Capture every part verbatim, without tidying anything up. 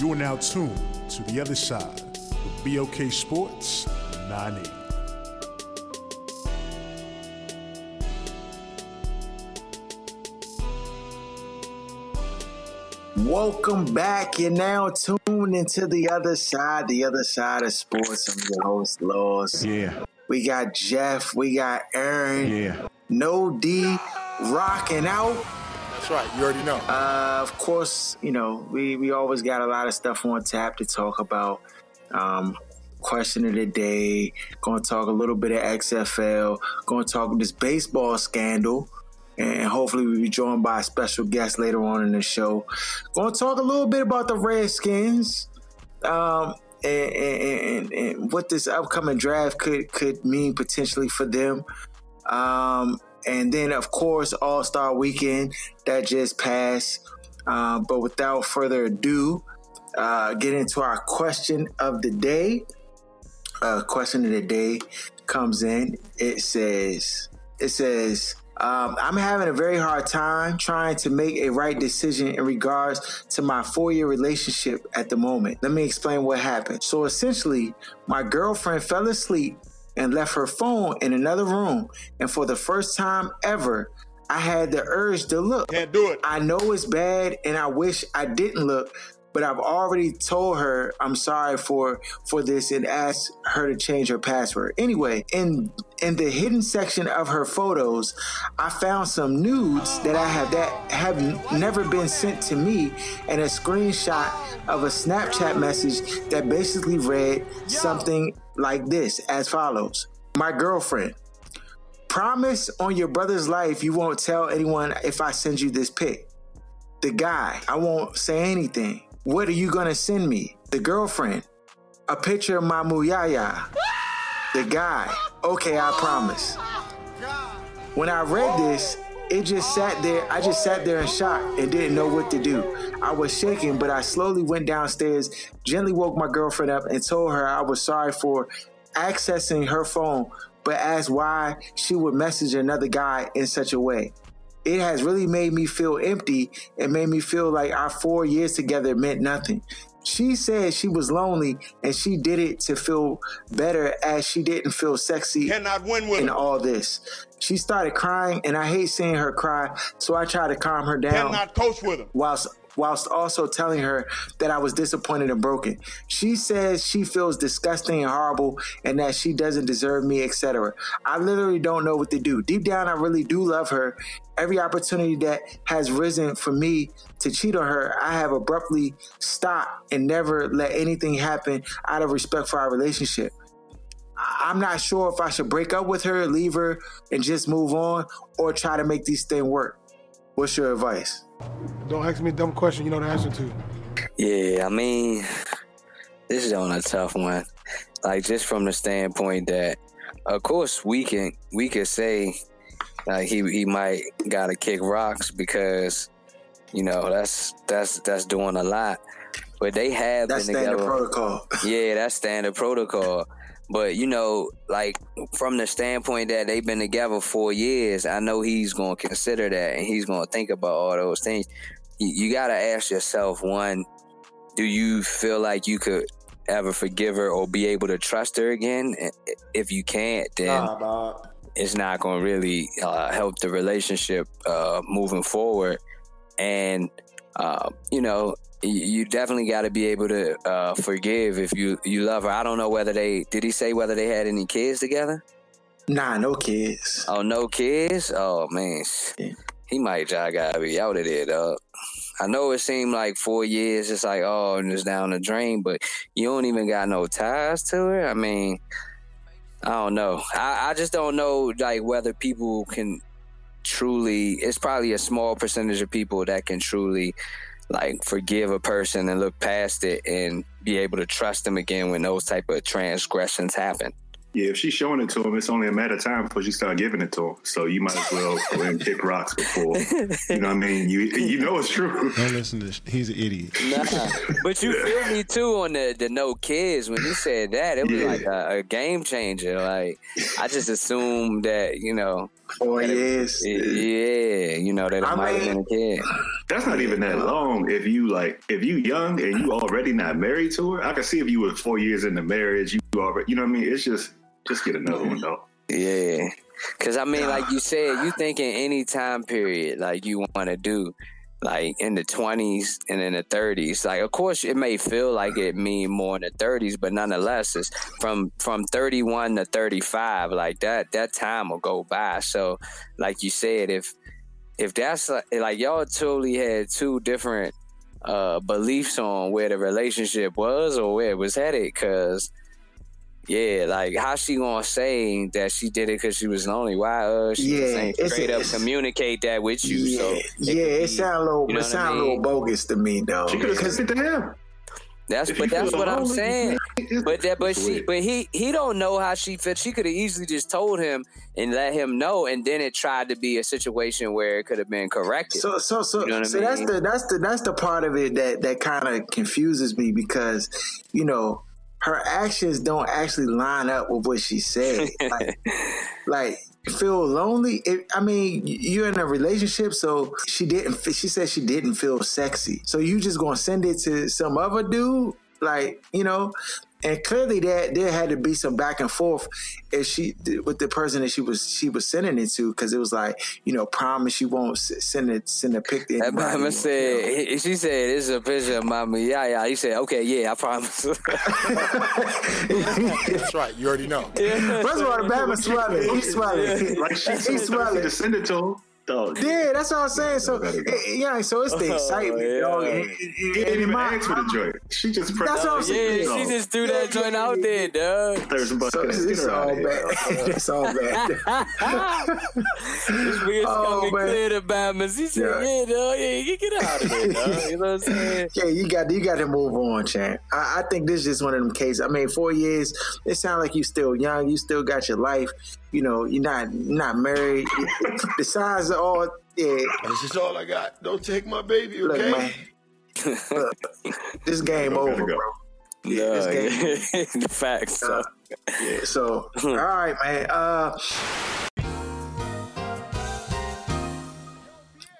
You are now tuned to The Other Side with B O K Sports nine eighty. Welcome back. You're now tuned into The Other Side, The Other Side of Sports. I'm your host, Loss. Yeah. We got Jeff. We got Aaron. Yeah. No D rocking out. That's right. You already know. Uh, of course, you know, we, we always got a lot of stuff on tap to talk about. Um, question of the day. Going to talk a little bit of X F L. Going to talk this baseball scandal. And hopefully we'll be joined by a special guest later on in the show. Going to talk a little bit about the Redskins um, and, and, and, and what this upcoming draft could, could mean potentially for them. Um, and then, of course, All-Star Weekend that just passed. Uh, but without further ado, uh, get into our question of the day. Uh, question of the day comes in. It says, it says... Um, I'm having a very hard time trying to make a right decision in regards to my four-year relationship at the moment. Let me explain what happened. So essentially, my girlfriend fell asleep and left her phone in another room. And for the first time ever, I had the urge to look. Can't do it. I know it's bad and I wish I didn't look, but I've already told her I'm sorry for for this and asked her to change her password. Anyway, in in the hidden section of her photos, I found some nudes that I have that have never been sent to me, and a screenshot of a Snapchat message that basically read something like this, as follows: "My girlfriend, promise on your brother's life you won't tell anyone if I send you this pic. The guy, I won't say anything. What are you gonna send me? The girlfriend, a picture of my muyaya. The guy, okay, I promise." When I read this, it just sat there. I just sat there in shock and didn't know what to do. I was shaking, but I slowly went downstairs, gently woke my girlfriend up, and told her I was sorry for accessing her phone, but asked why she would message another guy in such a way. It has really made me feel empty and made me feel like our four years together meant nothing. She said she was lonely and she did it to feel better, as she didn't feel sexy Cannot win with in all this. She started crying and I hate seeing her cry, so I tried to calm her down. Cannot coach with him. Whilst whilst also telling her that I was disappointed and broken. She says she feels disgusting and horrible and that she doesn't deserve me, et cetera. I literally don't know what to do. Deep down, I really do love her. Every opportunity that has risen for me to cheat on her, I have abruptly stopped and never let anything happen out of respect for our relationship. I'm not sure if I should break up with her, leave her, and just move on, or try to make these things work. What's your advice? Don't ask me a dumb question you know the answer to. Yeah, I mean, this is on a tough one. Like, just from the standpoint that, of course, we can we could say like he he might gotta kick rocks because, you know, that's that's that's doing a lot. But they have that's been together. That's standard protocol. Yeah, that's standard protocol. But, you know, like, from the standpoint that they've been together four years, I know he's going to consider that and he's going to think about all those things. You, you got to ask yourself, one, do you feel like you could ever forgive her or be able to trust her again? If you can't, then nah, nah. it's not going to really uh, help the relationship uh, moving forward. And, uh, you know... you definitely got to be able to uh, forgive if you, you love her. I don't know whether they... Did he say whether they had any kids together? Nah, no kids. Oh, no kids? Oh, man. Yeah. He might just gotta be out of there, dog. I know it seemed like four years. It's like, oh, and it's down the drain, but you don't even got no ties to her? I mean, I don't know. I, I just don't know, like, whether people can truly, it's probably a small percentage of people that can truly like forgive a person and look past it and be able to trust them again when those type of transgressions happen. Yeah, if she's showing it to him, it's only a matter of time before she starts giving it to him. So you might as well go and kick rocks before, you know what I mean? You you know it's true. Don't listen to this. He's an idiot. Nah, but you feel me too on the, the no kids. When he said that, it was yeah. like a, a game changer. Like, I just assumed that, you know. Four years. Yeah, you know, that it I might mean, have been a kid. That's not even that long. If you like, if you young and you already not married to her, I can see if you were four years into marriage, you already, you know what I mean? It's just, just get another one, though. Yeah. Because, I mean, like you said, you think in any time period, like, you want to do, like, in the twenties and in the thirties. Like, of course, it may feel like it mean more in the thirties, but nonetheless, it's from, from thirty-one to thirty-five. Like, that that time will go by. So, like you said, if if that's, like, like y'all totally had two different uh, beliefs on where the relationship was or where it was headed, because... Yeah, like, how she gonna say that she did it because she was lonely? Why uh, she yeah, just straight up communicate that with you? Yeah, so it yeah, be, it sound a little, you know it sound I mean? a little bogus to me though. She could have sent it to him. That's if but that's what lonely, I'm saying. But that but she but he he don't know how she felt. She could have easily just told him and let him know, and then it tried to be a situation where it could have been corrected. So so so, you know so I mean? that's the that's the that's the part of it that that kind of confuses me, because you know. Her actions don't actually line up with what she said. Like, like feel lonely. It, I mean, you're in a relationship, so she didn't. She said she didn't feel sexy. So you just gonna send it to some other dude, like you know. And clearly, that there had to be some back and forth if she with the person that she was she was sending it to, because it was like you know, promise you won't send it send a picture. That mama said you know. She said it's a picture of mama. Yeah, yeah. He said, okay, yeah, I promise. That's right. You already know. Yeah. First of all, the mama swallowed. He swallowed. Like she, she swallowed to send it to him. Dog. Yeah, that's what I'm saying. So, it, yeah, so it's the excitement, oh, yeah. dog. And, and, he didn't even my, ask for the joint. She just pressed. That's what I'm saying. Yeah, she just threw that joint out there, dog. There's a bunch of it's all bad. It's all bad. This bitch gonna be cleared about me. She said, yeah, dog, yeah, get out of there, dog. You know what I'm saying? Yeah, you got, you got to move on, champ. I, I think this is just one of them cases. I mean, four years. It sounds like you still young. You still got your life. You know, you're not not married. The signs are all yeah. This is all I got. Don't take my baby, okay? Look, man. Look, this game over, go. bro. Yeah, no, this game. Yeah. The facts. Uh, yeah. So, all right, man. Uh,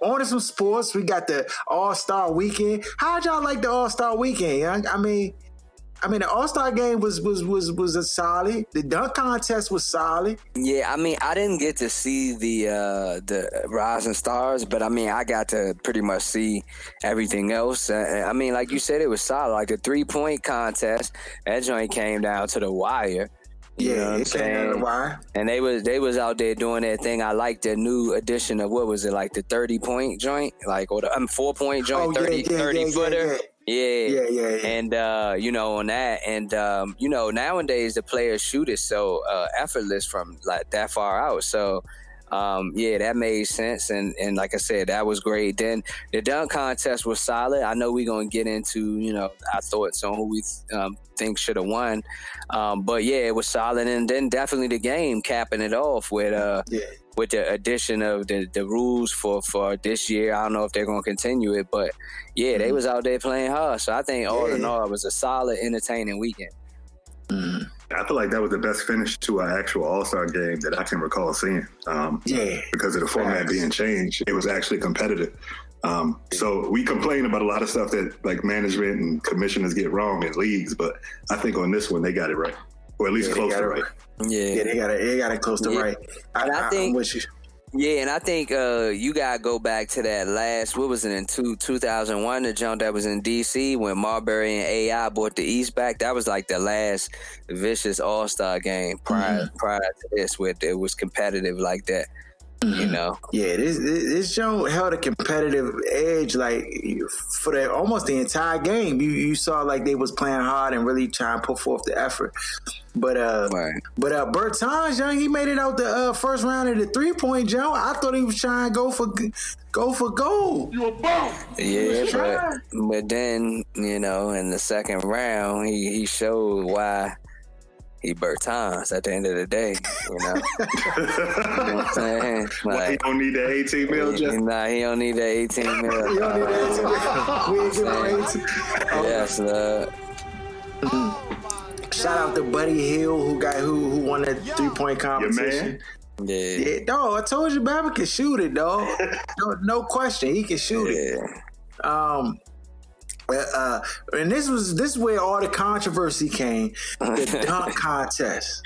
on to some sports. We got the All Star Weekend. How'd y'all like the All Star Weekend? Young? I mean. I mean, the All-Star game was was was was a solid. The dunk contest was solid. Yeah, I mean, I didn't get to see the uh, the Rising Stars, but I mean, I got to pretty much see everything else. Uh, I mean, like you said, it was solid. Like the three-point contest, that joint came down to the wire. You yeah, it came down to the wire. And they was they was out there doing their thing. I liked their new edition of what was it, like the thirty-point joint, like or the um, four-point joint, oh, thirty yeah, yeah, yeah, footer. Yeah, yeah, yeah. Yeah. Yeah, yeah, yeah, and uh, you know on that, and um, you know nowadays the players shoot it so uh, effortless from like that far out. So um, yeah, that made sense, and and like I said, that was great. Then the dunk contest was solid. I know we're gonna get into you know our thoughts on who we um, think should have won, um, but yeah, it was solid, and then definitely the game capping it off with uh yeah. with the addition of the, the rules for, for this year. I don't know if they're going to continue it, but yeah, mm-hmm. they was out there playing hard. So I think all yeah. in all, it was a solid, entertaining weekend. Mm. I feel like that was the best finish to our actual All-Star game that I can recall seeing. Um, yeah. Because of the format Facts. being changed, it was actually competitive. Um, so we complain about a lot of stuff that like management and commissioners get wrong in leagues, but I think on this one, they got it right. Or at least yeah, close to right. right. Yeah. Yeah, they got it. They got it close to yeah. right. I, and I, I think, I'm with you. Yeah, and I think uh, you gotta go back to that last. What was it in two two thousand one? The jump that was in D C when Marbury and A I brought the East back. That was like the last vicious All Star game prior mm-hmm. prior to this, where it was competitive like that. you know. Yeah, this this show held a competitive edge, like for the, almost the entire game. You you saw like they was playing hard and really trying to put forth the effort. But uh, right. but uh, Bertans Young, he made it out the uh, first round of the three point jump. I thought he was trying to go for go for gold. You a bum. Yeah, but, but then you know, in the second round, he he showed why. He Bertans at the end of the day, you know. You know what I'm saying? Like, well, he don't need that eighteen mil, just nah. He don't need that eighteen mil. He don't need that eighteen mil. We ain't giving eighteen. Yes, love. Shout out to Buddy Hield who got who who won that three point competition. Yeah, yeah, dog. I told you, Bama can shoot it, dog. no, no question, he can shoot yeah. it. Um. Uh, and this was this is where all the controversy came, the dunk contest.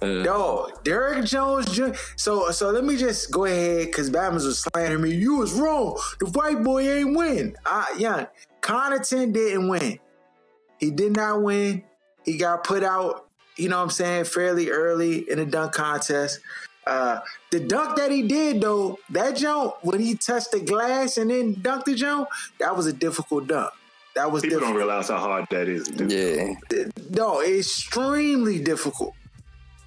Dog, Derrick Jones Junior So so let me just go ahead because Batman's was slandering me. You was wrong. The white boy ain't win. I, yeah, Connaughton didn't win. He did not win. He got put out. You know what I'm saying? Fairly early in the dunk contest. Uh, the dunk that he did though, that jump when he touched the glass and then dunked the jump, that was a difficult dunk. That was people difficult. Don't realize how hard that is. Yeah, no, extremely difficult.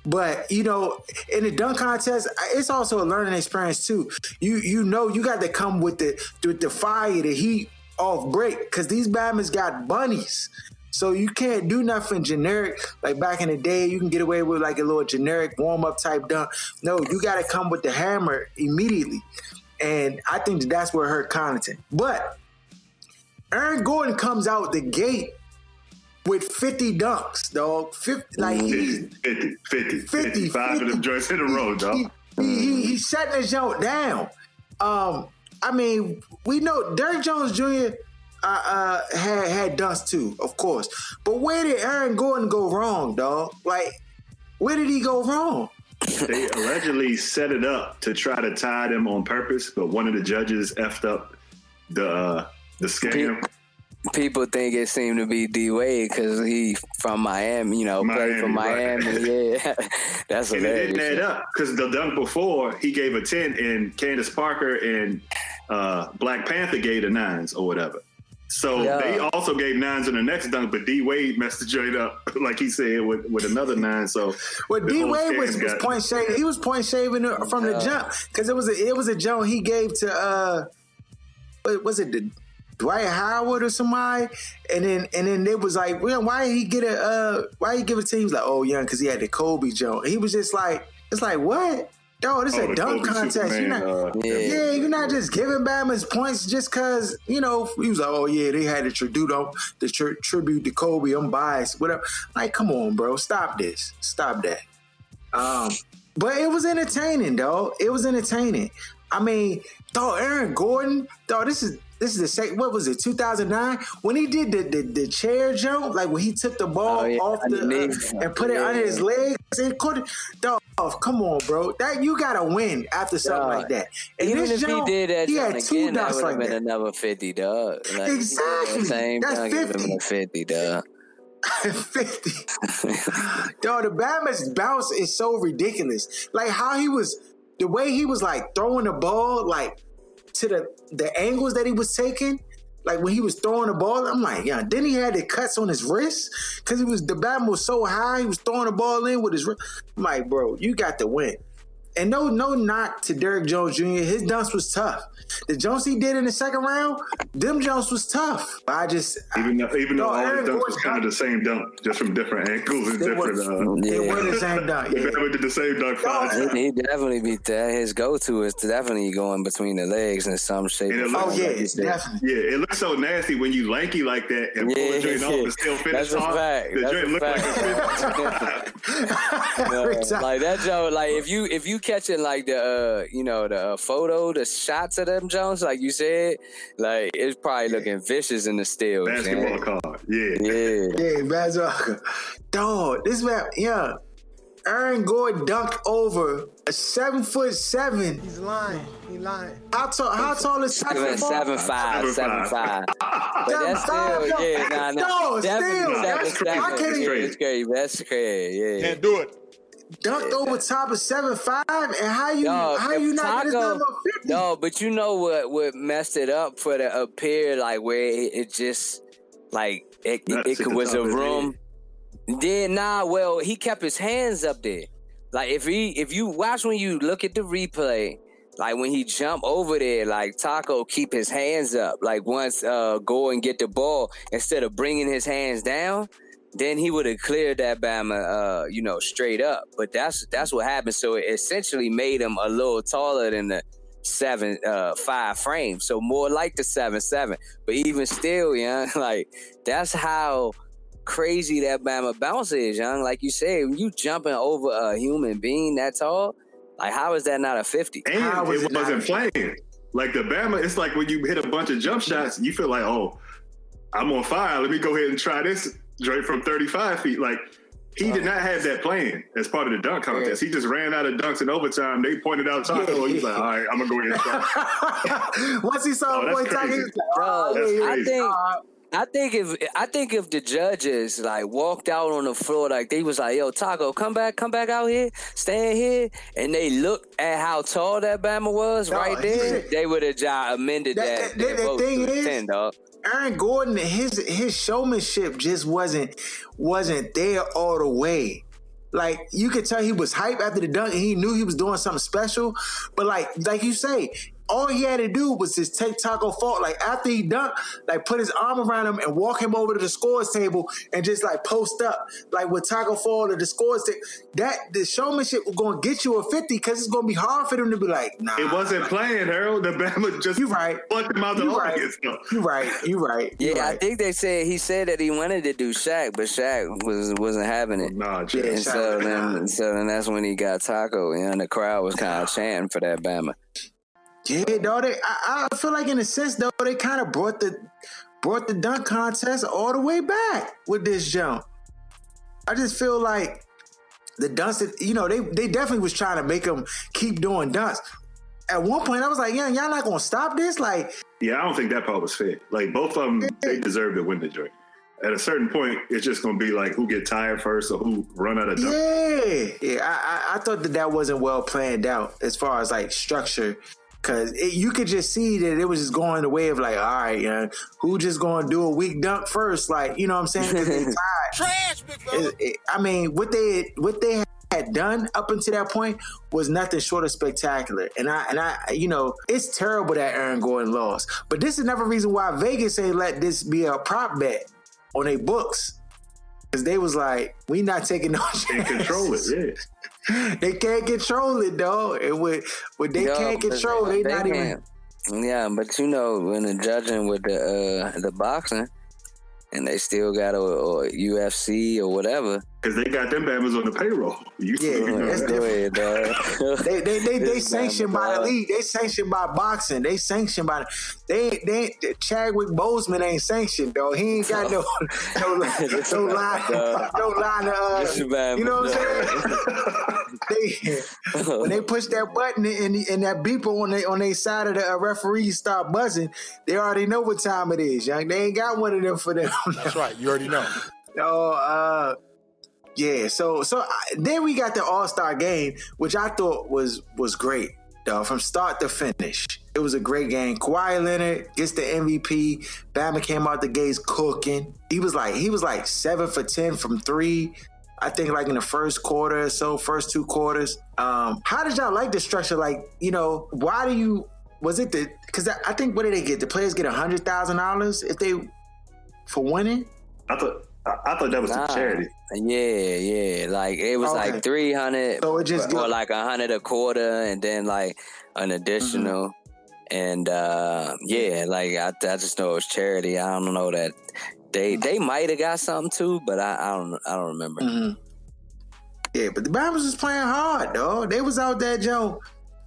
But you know, in the dunk contest, it's also a learning experience too. You you know, you got to come with the with the fire, the heat off break because these badmans got bunnies. So you can't do nothing generic. Like back in the day, you can get away with like a little generic warm-up type dunk. No, you got to come with the hammer immediately. And I think that that's where hurt Connaughton. But Aaron Gordon comes out the gate with fifty dunks, dog. fifty, like he's, fifty, fifty, fifty, fifty, fifty, five of them joints in a row, dog. He, he, he, he's shutting his jump down. Um, I mean, we know Derrick Jones Junior Uh, uh, had had dunks too, of course. But where did Aaron Gordon go wrong, dog? Like, where did he go wrong? They allegedly set it up to try to tie them on purpose, but one of the judges effed up the uh, the scam. Pe- people think it seemed to be D Wade because he from Miami, you know, Miami, played for Miami. Right. Yeah, that's and hilarious. It didn't add up because the dunk before he gave a ten, and Candace Parker and uh, Black Panther gave the nines or whatever. So Yo. They also gave nines in the next dunk, but D Wade messed the joint up, like he said, with, with another nine. So, well, D Wade was, was point shaving. He was point shaving from Yo. the jump because it was a, it was a jump he gave to uh, was it the Dwight Howard or somebody, and then and then it was like, well, why did he get a uh, why did he give it to him? He was like, oh, Young, because he had the Kobe jump. He was just like, it's like what. Yo, this is oh, a dunk contest. You're not, uh, yeah. yeah, you're not just giving Bama's points just because, you know, he was like, oh, yeah, they had a tribute, the tri- tribute to Kobe. I'm biased, whatever. Like, come on, bro. Stop this. Stop that. Um, but it was entertaining, though. It was entertaining. I mean, though, Aaron Gordon, though, this is this is the second, what was it, two thousand nine? When he did the, the, the chair jump, like when he took the ball oh, yeah, off the uh, and put it yeah. under his legs, it couldn't, though. Oh, come on, bro! That you gotta win after something dog. Like that. And even if Joe, he did that, he had two again, that would have like been that. Another fifty, dog. Like, exactly, same that's dog, fifty. Fifty, dog. fifty, dog. The Bama's bounce is so ridiculous. Like how he was, the way he was like throwing the ball, like to the the angles that he was taking. Like when he was throwing the ball, I'm like, yeah. Then he had the cuts on his wrist because he was the bat was so high, he was throwing the ball in with his wrist. I'm like, bro, you got to win. And no, no knock to Derrick Jones Junior His dunks was tough. The jumps he did in the second round, them jumps was tough. But I just even though even though all the dunks was kind of the same dunk, just from different angles and different. Uh, yeah. They were the same dunk. They yeah. did the same dunk. Five he, he definitely beat that. His go-to is definitely going between the legs in some shape. Looks, oh yeah, like definitely. Yeah, it looks so nasty when you lanky like that and pull the joint off and still finish off. The joint looked like a fifty. No, like that joint, like if you if you. Catching like the uh, you know the uh, photo, the shots of them Jones, like you said, like it's probably looking vicious in the still. Basketball card, yeah, yeah, yeah, basketball card. Dog, this man, yeah, Aaron Gordon dunked over a seven foot seven. He's lying. He lying. How tall? How tall is Taco Fall? Seven five, seven five. But that's still, yeah, nah, nah. No, still, that's crazy. That's crazy. That's crazy. Can't do it. dunked yeah. over top of seven five, and how you yo, how you not get his number fifty? No, but you know what what messed it up for the up here, like where it, it just like it, it, it was a room. Then nah, well he kept his hands up there. Like if he if you watch when you look at the replay, like when he jump over there, like Taco keep his hands up. Like once uh go and get the ball instead of bringing his hands down. Then he would have cleared that Bama, uh, you know, straight up. But that's that's what happened. So it essentially made him a little taller than the seven uh, five frame. So more like the seven seven. But even still, young, like that's how crazy that Bama bounce is, young. Like you said, when you jumping over a human being that tall, like how is that not a fifty? And how it, it wasn't playing. Like the Bama, it's like when you hit a bunch of jump shots, you feel like, oh, I'm on fire. Let me go ahead and try this. Drake from thirty-five feet, like he did not have that plan as part of the dunk contest. He just ran out of dunks in overtime. They pointed out Taco, and he's like, "All right, I'm gonna go ahead and dunk." Once he saw oh, boy Taco, he was like, "Oh, that's crazy." I think, I think if I think if the judges like walked out on the floor, like they was like, "Yo, Taco, come back, come back out here, stand here," and they looked at how tall that Bama was no, right there, yeah. they would have amended that. That, that, that, that thing is. ten, dog. Aaron Gordon, his his showmanship just wasn't wasn't there all the way. Like you could tell he was hype after the dunk, and he knew he was doing something special. But like like you say, all he had to do was just take Taco Fall. Like after he dunked, like put his arm around him and walk him over to the scores table and just like post up. Like with Taco Fall to the scores table, that the showmanship was gonna get you a fifty because it's gonna be hard for them to be like, nah. It wasn't playing, Harold. The Bama just you right. fucked him out the audience. Right. You right. You right. You yeah, right. I think they said he said that he wanted to do Shaq, but Shaq was wasn't having it. Nah, yeah, and Shaq, so then nah. so then that's when he got Taco, and the crowd was kind of chanting for that Bama. Yeah, though they, I, I feel like in a sense though they kind of brought the brought the dunk contest all the way back with this jump. I just feel like the dunks, that, you know, they they definitely was trying to make them keep doing dunks. At one point, I was like, "Yeah, y'all not gonna stop this?" Like, yeah, I don't think that part was fair. Like both of them, they deserve to win the joint. At a certain point, it's just gonna be like who get tired first or who run out of dunk. Yeah, yeah. I, I, I thought that that wasn't well planned out as far as like structure. Cause it, you could just see that it was just going the way of like, all right, yeah, who just gonna do a weak dunk first? Like, you know what I'm saying? Cause they tied. Trash, it, it, I mean, what they what they had done up until that point was nothing short of spectacular. And I and I, you know, it's terrible that Aaron Gordon lost. But this is another reason why Vegas ain't let this be a prop bet on their books. Cause they was like, we not taking no chances. Can't control it, yeah. They can't control it, dog. It would, what they Yo, can't control, they, they not can. Even. Yeah, but you know, when the judging with the uh, the boxing, and they still got a, a U F C or whatever, because they got them bammers on the payroll. You yeah, you know, that's different, dog. they they they, they sanctioned by the league. They sanctioned by boxing. They sanctioned by they they Chadwick Boseman ain't sanctioned, dog. He ain't got no no line no line no line. Uh, you know what I'm saying? they, when they push that button and and that beeper on they on their side of the uh, referees start buzzing, they already know what time it is, young. They ain't got one of them for them. That's right. You already know. Oh, uh. Yeah, so so I, then we got the All-Star game, which I thought was was great, though, from start to finish. It was a great game. Kawhi Leonard gets the M V P. Bama came out the gates cooking. He was like he was like seven for ten from three. I think like in the first quarter or so, first two quarters. Um, how did y'all like the structure? Like, you know, why do you was it the because I, I think what did they get? The players get a hundred thousand dollars if they for winning? I thought I thought that was nah. a charity. Yeah, yeah. Like, it was okay. like three hundred so it just or like one hundred a quarter and then like an additional. Mm-hmm. And uh, yeah, like, I, I just know it was charity. I don't know that they they might have got something too, but I, I don't I don't remember. Mm-hmm. Yeah, but the Bama's was playing hard, dog. They was out there, Joe.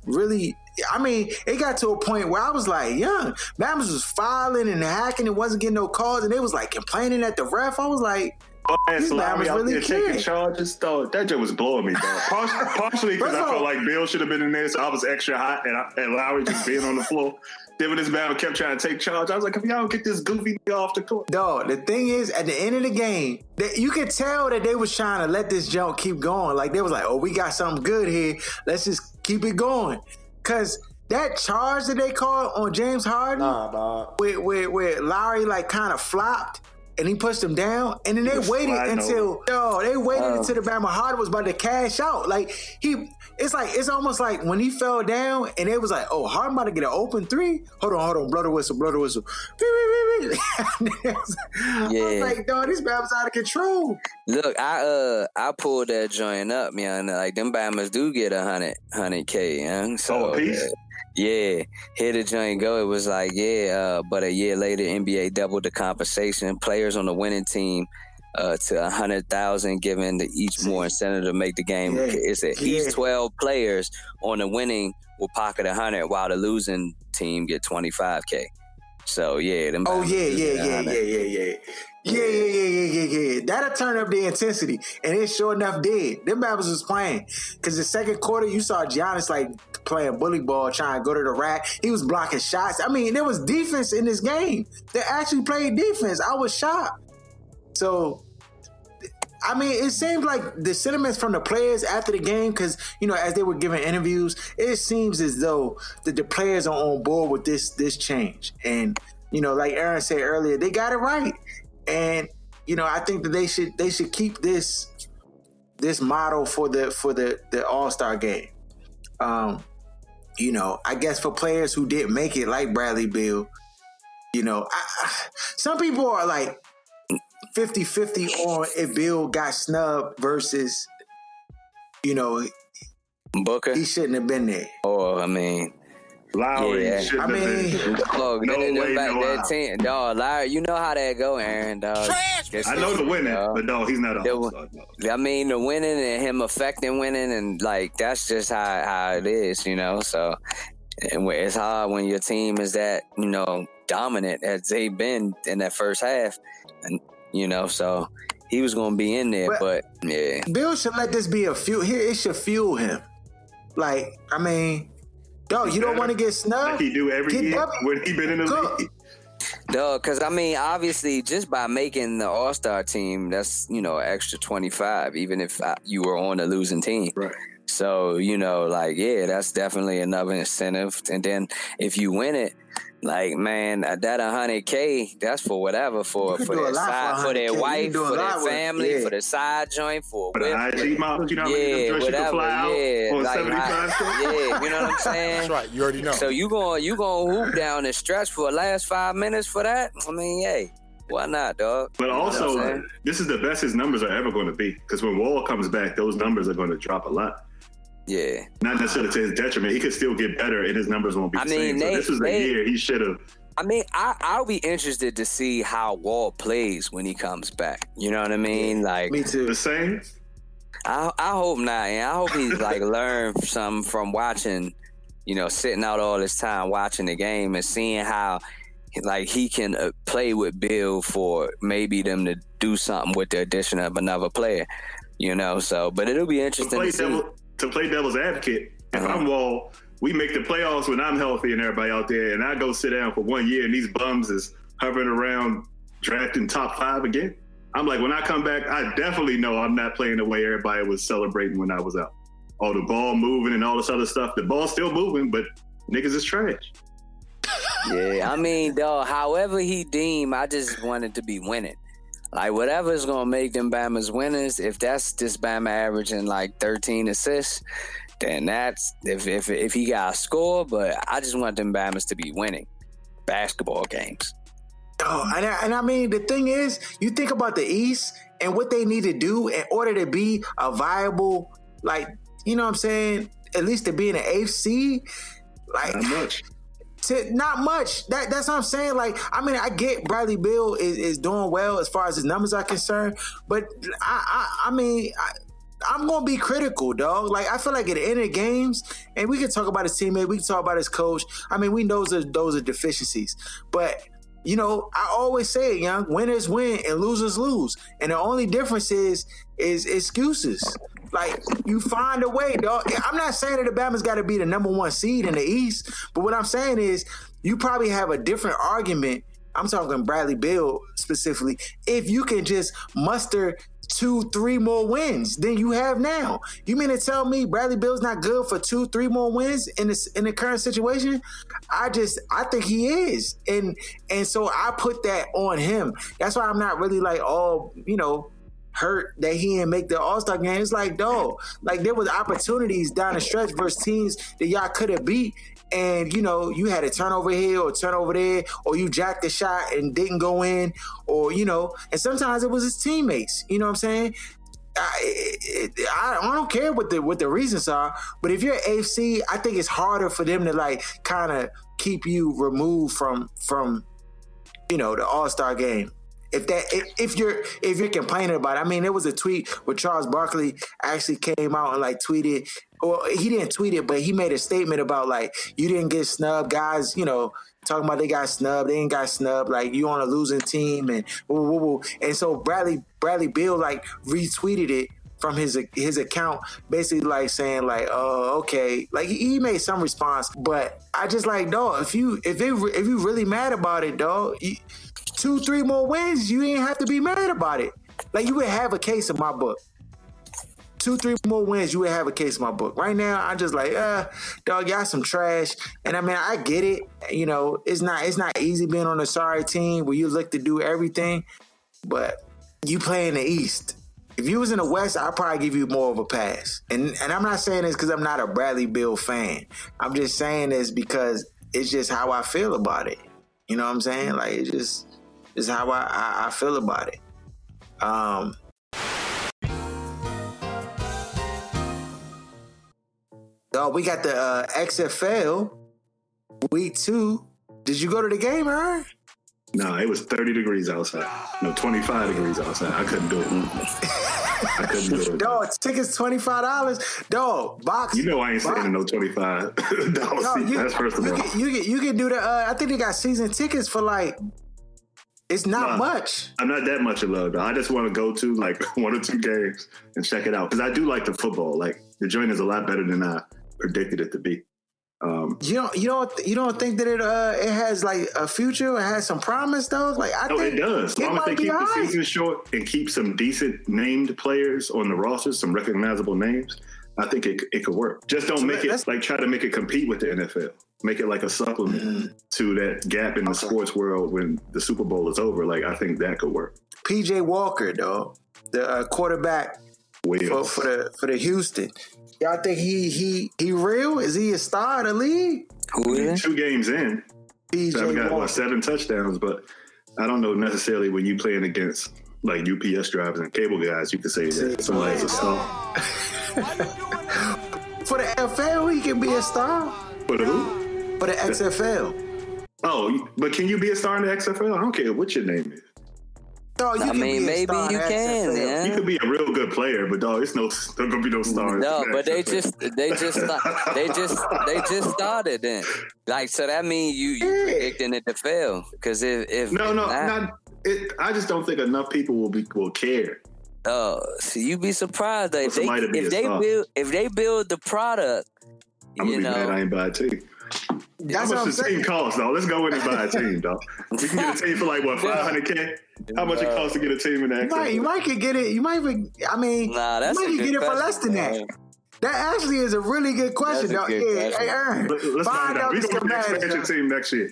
Really, I mean, it got to a point where I was like, young, Bama's was filing and hacking and wasn't getting no calls, and they was like complaining at the ref. I was like, ass Lowry out there taking charges, though. That joke was blowing me, dog. Partially because I felt like Bill should have been in there, so I was extra hot, and, I, and Lowry just being on the floor. Then when this man kept trying to take charge, I was like, if y'all don't get this goofy nigga off the court. Dog, the thing is, at the end of the game, that you could tell that they was trying to let this jump keep going. Like, they was like, oh, we got something good here. Let's just keep it going. Because that charge that they called on James Harden, nah, nah. Where, where, where Lowry, like, kind of flopped, and he pushed him down, and then they waited until yo, they waited um, until the Bama Harden was about to cash out. Like he, it's like it's almost like when he fell down, and it was like, oh, Harden about to get an open three. Hold on, hold on, blow the whistle, blow the whistle. Yeah. I was like, dog, this Bama's out of control. Look, I uh, I pulled that joint up, man. Like them Bamas do get a hundred, hundred k, young. So. Oh, peace. Uh, Yeah, here the joint go. It was like, yeah, uh, but a year later, N B A doubled the compensation. Players on the winning team uh, to one hundred thousand dollars, giving the each more incentive to make the game. Yeah. It's that yeah. each twelve players on the winning will pocket one hundred, while the losing team get twenty-five K. So, yeah. Them oh, yeah, yeah, yeah, yeah, yeah, yeah. Yeah, yeah, yeah, yeah, yeah, yeah. That'll turn up the intensity. And it sure enough did. Them Babs was playing. Because the second quarter, you saw Giannis, like, playing bully ball, trying to go to the rack. He was blocking shots. I mean, there was defense in this game. They actually played defense. I was shocked. So, I mean, it seems like the sentiments from the players after the game, because, you know, as they were giving interviews, it seems as though that the players are on board with this this change. And, you know, like Aaron said earlier, they got it right. And, you know, I think that they should they should keep this this model for the for the, the All-Star game. Um, you know, I guess for players who didn't make it, like Bradley Beal, you know, I, some people are like fifty-fifty on if Beal got snubbed versus, you know, Booker. He shouldn't have been there. Oh, I mean... Lowry, yeah. I mean, look, no way, no that ten, dog, Lowry, you know how that go, Aaron, dog. Trash. I know the winning, dog. But no, he's not a all-star. I mean, the winning and him affecting winning, and like that's just how, how it is, you know. So, and it's hard when your team is that, you know, dominant as they've been in that first half, and you know, so he was gonna be in there, but, but yeah, Bill should let this be a fuel. Here, it should fuel him. Like, I mean. Dog, you don't want to get snubbed? Like he do every get year w- when he been in the Go. league. Dog, because, I mean, obviously, just by making the All-Star team, that's, you know, extra twenty-five, even if I, you were on a losing team. Right. So, you know, like, yeah, that's definitely another incentive. And then if you win it, like, man, that one hundred K, that's for whatever, for, for their side, for, for their wife, for their family, with, yeah. for the side joint, for a whip, the I G models, you know how many yeah, whatever, you fly yeah, out on like, seventy-five I, yeah, you know what I'm saying? That's right, you already know. So you going you gonna hoop down and stretch for the last five minutes for that? I mean, hey, why not, dog? But you also, this is the best his numbers are ever going to be, because when Wall comes back, those numbers are going to drop a lot. Yeah. Not necessarily to his detriment. He could still get better and his numbers won't be I the mean, same. They, so this was the they, year he should have. I mean, I, I'll be interested to see how Wall plays when he comes back. You know what I mean? Like, me too. The same? I, I hope not. And I hope he's like learned something from watching, you know, sitting out all this time watching the game and seeing how like he can uh, play with Bill for maybe them to do something with the addition of another player. You know, so, but it'll be interesting to see. Devil- To play devil's advocate, if uh-huh. I'm Wall, we make the playoffs when I'm healthy and everybody out there, and I go sit down for one year and these bums is hovering around drafting top five again. I'm like, when I come back, I definitely know I'm not playing the way everybody was celebrating when I was out. All the ball moving and all this other stuff. The ball's still moving, but niggas is trash. Yeah, I mean, dog, however he deem, I just wanted to be winning. Like, whatever is going to make them Bamas winners, if that's this Bama averaging, like, thirteen assists, then that's if if if he got a score. But I just want them Bamas to be winning basketball games. Oh, and I, and I mean, the thing is, you think about the East and what they need to do in order to be a viable, like, you know what I'm saying, at least to be in the eighth seed. Like, not much. To, not much. That that's what I'm saying. Like, I mean, I get Bradley Beal is, is doing well as far as his numbers are concerned, but I I, I mean, I, I'm gonna be critical, dog. Like, I feel like at the end of the games, and we can talk about his teammate, we can talk about his coach. I mean, we know those are, those are deficiencies, but you know, I always say it, Young, winners win and losers lose. And the only difference is is excuses. Like, you find a way, dog. I'm not saying that Alabama's got to be the number one seed in the East, but what I'm saying is you probably have a different argument. I'm talking Bradley Beal specifically. If you can just muster two, three more wins than you have now, you mean to tell me Bradley Beal's not good for two, three more wins in this in the current situation? I just, I think he is, and and so I put that on him. That's why I'm not really like all, you know, hurt that he didn't make the All-Star game. It's like, dog, like there was opportunities down the stretch versus teams that y'all could have beat. And, you know, you had a turnover here or a turnover there, or you jacked a shot and didn't go in, or, you know, and sometimes it was his teammates. You know what I'm saying? I, I, I don't care what the what the reasons are, but if you're A F C, I think it's harder for them to, like, kind of keep you removed from, from, you know, the All-Star game. If that, if you're if you're complaining about it. I mean, there was a tweet where Charles Barkley actually came out and like tweeted, or he didn't tweet it, but he made a statement about like, you didn't get snubbed, guys. You know, talking about they got snubbed, they ain't got snubbed. Like, you on a losing team, and woo, woo, woo. And so Bradley Bradley Beal like retweeted it from his his account, basically like saying like, oh, okay, like he made some response. But I just like, dog, if you if it, if you really mad about it, dog. You, Two, three more wins, you ain't have to be mad about it. Like, you would have a case in my book. Two, three more wins, you would have a case in my book. Right now, I'm just like, uh, dog, y'all some trash. And I mean, I get it. You know, it's not it's not easy being on a sorry team where you look to do everything. But you play in the East. If you was in the West, I'd probably give you more of a pass. And and I'm not saying this because I'm not a Bradley Beal fan. I'm just saying this because it's just how I feel about it. You know what I'm saying? Like, it's just... is how I, I, I feel about it. Um, so we got the uh, X F L week two. Did you go to the game, Aaron? No, it was thirty degrees outside. No, twenty-five degrees outside. I couldn't do it. I couldn't do it. Dog, tickets twenty-five dollars. Dog, box. You know I ain't sitting in no twenty-five dollars. Dog, you, that's first of all. You can, you can, you can do the, uh, I think they got season tickets for like, it's not nah, much. I'm not that much in love, though. I just want to go to, like, one or two games and check it out. Because I do like the football. Like, the joint is a lot better than I predicted it to be. Um, you don't you don't, you don't think that it uh, it has, like, a future? It has some promise, though? Like, I no, think it does. As long as they keep the season short and keep some decent named players on the roster, some recognizable names, I think it it could work. Just don't make it, like, try to make it compete with the N F L. Make it like a supplement mm. to that gap in the okay. sports world when the Super Bowl is over. Like, I think that could work. P J Walker, though, the uh, quarterback for, for the for the Houston. Y'all think he he he real? Is he a star in the league? Who is? Two games in. P J so I've got about seven touchdowns, but I don't know necessarily when you playing against like U P S drivers and cable guys, you could say that somebody's a star. For the N F L, he can be a star. For the who? For the X F L. Oh, but can you be a star in the X F L? I don't care what your name is. No, you I can mean, be maybe you can. Yeah. You could be a real good player, but dog, it's no there gonna be no stars. No, but they just, they just, they just, they just started then. Like, so that means you you predicting it to fail because if, if no, no, not, not it, I just don't think enough people will be will care. Oh, so you'd be surprised that if they if they star. build if they build the product, I'm you gonna be know, mad I ain't buy a team. That's how much the team costs, though? Let's go in and buy a team, though. We can get a team for like what, five hundred k? How much it costs to get a team in the X F L? Right, you might could get it. You might even. I mean, nah, that's you might get it for less than that. That actually is a really good question, though. Yeah, hey, Aaron, let's find out. We're gonna expand your team next year.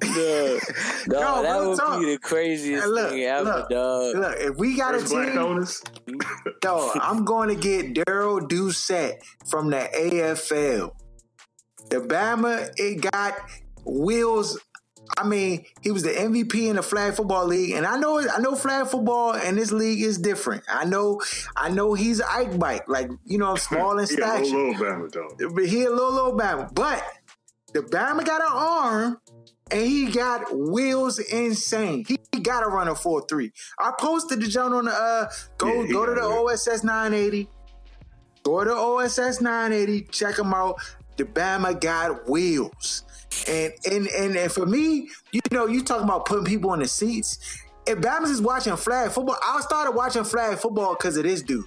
Dude, dog, dog, that would talk. be the craziest look, thing ever, look, dog. Look, if we got First a team, dog, I'm going to get Darryl Doucette from the A F L. The Bama, it got wheels. I mean, he was the M V P in the Flag Football League, and I know, I know, Flag Football and this league is different. I know, I know, he's Ike Bike, like you know, small in stature. He a little Bama, dog. But he a little little Bama, but the Bama got an arm. And he got wheels insane. He, he got to run a four three. I posted the jump on the, uh, go, yeah, go to the it. O S S nine eighty. Go to the O S S nine eighty. Check him out. The Bama got wheels. And and and, and for me, you know, you talking about putting people in the seats. If Bams is watching flag football, I started watching flag football because of this dude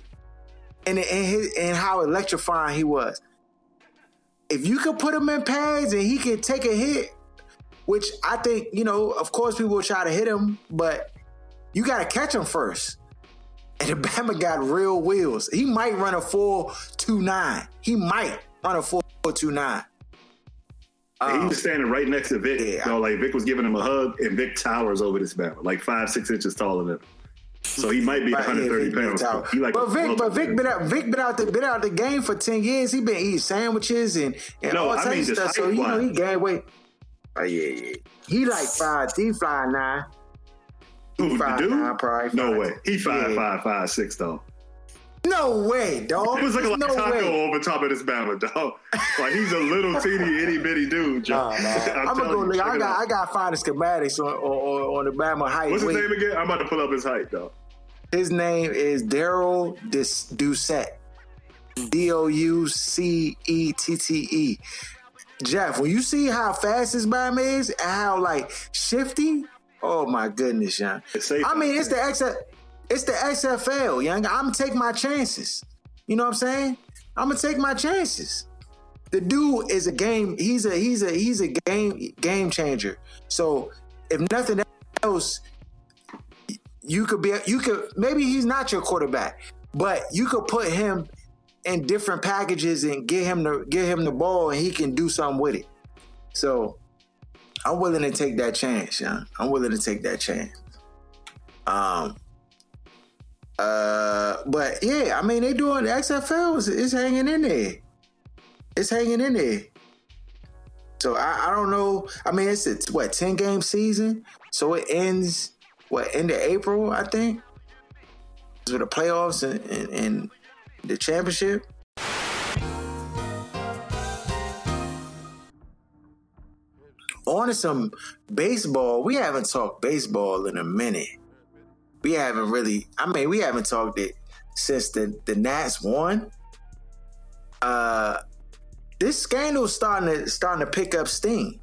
and and, his, and how electrifying he was. If you could put him in pads and he can take a hit, which I think, you know, of course people will try to hit him, but you got to catch him first. And Bama got real wheels. He might run a four two nine. He might run a four two nine. Um, and he was standing right next to Vic. Yeah, so, like, Vic was giving him a hug, and Vic towers over this Bama, like five, six inches taller than him. So he might be right, one hundred thirty yeah, pounds. So he like but Vic, but Vic been out, Vic been out the been out the game for ten years. He been eating sandwiches and, and no, all I mean, stuff. So you know he gained weight. Oh yeah, yeah. He like five, he fly nine. Who, five, the dude? Nine, probably, no five, way. He five, yeah. five, five, six, though. No way, dog. He was looking like no Taco way. Over top of this Bama, dog. Like, he's a little teeny, itty bitty dude, John. Oh, man. I'm, I'm gonna go look. I got, I got to find the schematics on, on, on the Bama height. What's his Wait. name again? I'm about to pull up his height, though. His name is Darryl Doucette. D O U C E T T E. Jeff, when you see how fast this Bama is and how, like, shifty. Oh my goodness, young. I mean, it's the X F L. It's the X F L, young. I'm gonna take my chances. You know what I'm saying? I'm gonna take my chances. The dude is a game. He's a he's a he's a game game changer. So if nothing else, you could be you could maybe he's not your quarterback, but you could put him in different packages and get him the get him the ball and he can do something with it. So. I'm willing to take that chance, young. I'm willing to take that chance. Um, uh, but yeah, I mean, they doing the X F L is, is hanging in there. It's hanging in there. So I, I don't know. I mean, it's a what ten game season, so it ends what end of April, I think, with the playoffs and, and, and the championship. On to some baseball. We haven't talked baseball in a minute. We haven't really. I mean, we haven't talked it since the, the Nats won. Uh, this scandal's starting to starting to pick up steam.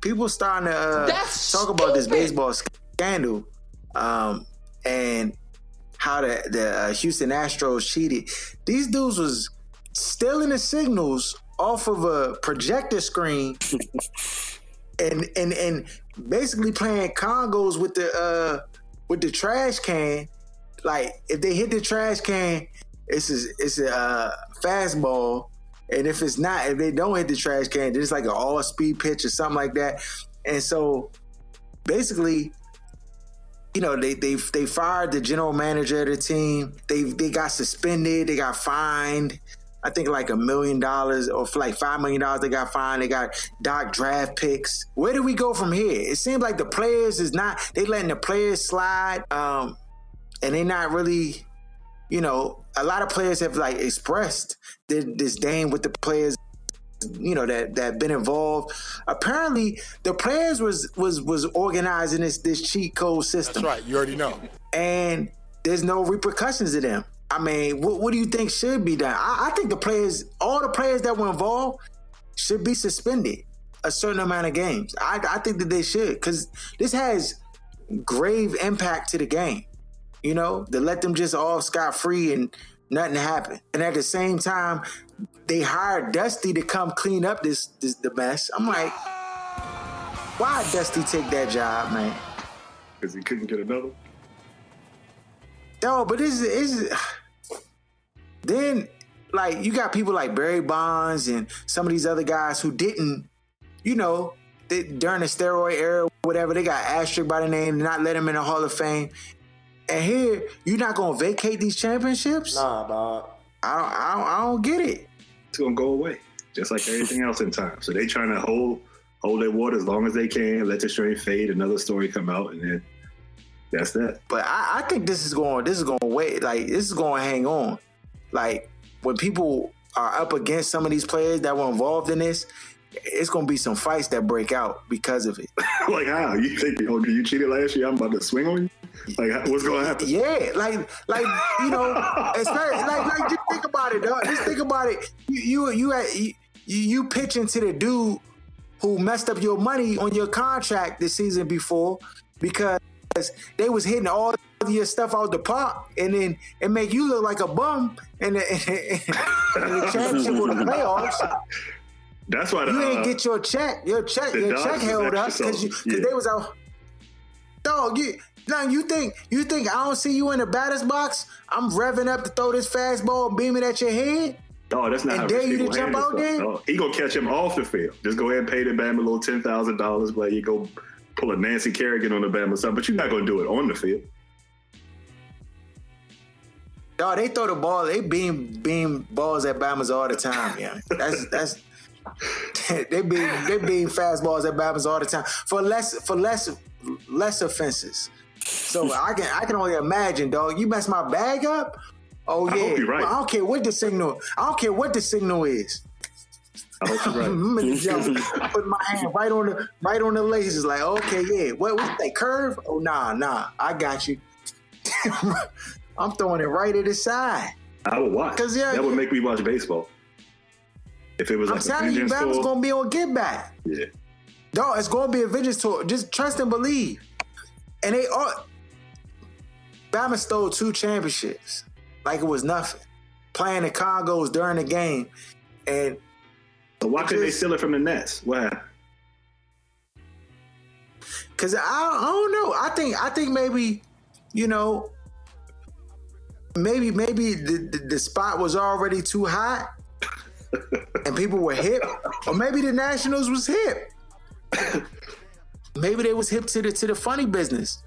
People starting to uh, talk stupid. about this baseball scandal um, and how the the uh, Houston Astros cheated. These dudes was stealing the signals off of a projector screen. And, and and basically playing congos with the uh, with the trash can. Like if they hit the trash can, it's a, it's a uh, fastball. And if it's not, if they don't hit the trash can, it's like an all speed pitch or something like that. And so basically, you know, they they they fired the general manager of the team. They they got suspended. They got fined. I think like a million dollars or like five million dollars they got fined. They got docked draft picks. Where do we go from here? It seems like the players is not, they letting the players slide. Um, and they not really, you know, a lot of players have like expressed their disdain with the players, you know, that that been involved. Apparently the players was was was organizing this this cheat code system. That's right, you already know. And there's no repercussions to them. I mean, what, what do you think should be done? I, I think the players, all the players that were involved should be suspended a certain amount of games. I, I think that they should, because this has grave impact to the game, you know, to let them just all scot-free and nothing happen. And at the same time, they hired Dusty to come clean up this, this the mess. I'm like, why Dusty take that job, man? Because he couldn't get another. No, but this is... Then, like, you got people like Barry Bonds and some of these other guys who didn't, you know, they, during the steroid era, whatever, they got asterisk by the name, not let them in the Hall of Fame. And here, you're not going to vacate these championships? Nah, Bob. I don't, I don't, I don't get it. It's going to go away, just like everything else in time. So they trying to hold hold their water as long as they can, let the string fade, another story come out, and then that's that. But I, I think this is going, this is going to wait, like, this is going to hang on. Like, when people are up against some of these players that were involved in this, it's going to be some fights that break out because of it. Like, how? You think, oh, you cheated last year? I'm about to swing on you? Like, what's going to happen? Yeah, like, like you know, especially, like, like, just think about it, dog. Just think about it. You you, you, you, you pitching to the dude who messed up your money on your contract the season before because they was hitting all your stuff out the park, and then it make you look like a bum in the, in, in the championship or the playoffs. That's why the, you didn't uh, get your check. Your check, your Dodgers check held up because yeah. they was out. Dog, you now you think you think I don't see you in the batter's box? I'm revving up to throw this fastball and beam it at your head. No, that's not and how dare you to jump out there. No, he gonna catch him off the field. Just go ahead and pay the Bama a little ten thousand dollars. But you go pull a Nancy Kerrigan on the Bama or something. But you're not gonna do it on the field. Dog, they throw the ball. They beam beam balls at Bama's all the time. Yeah, that's that's. they being they being fastballs at Bama's all the time for less for less less offenses. So I can I can only imagine, dog. You mess my bag up. Oh yeah, I hope you're right. I don't care what the signal. I don't care what the signal is. I hope you're right. Put my hand right on the right on the lasers. Like okay, yeah. What was that curve? Oh nah, nah. I got you. I'm throwing it right at his side. I would watch. Yeah, that would make me watch baseball. If it was I'm like telling you, Bama's going to be on Get Back. Yeah. Dog, it's going to be a vengeance tour. Just trust and believe. And they are. Bama stole two championships like it was nothing. Playing the Congos during the game. And but why couldn't they steal it from the Nets? Why? Because I, I don't know. I think I think maybe, you know, maybe maybe the, the, the spot was already too hot. And people were hip, or maybe the Nationals was hip. Maybe they was hip to the to the funny business,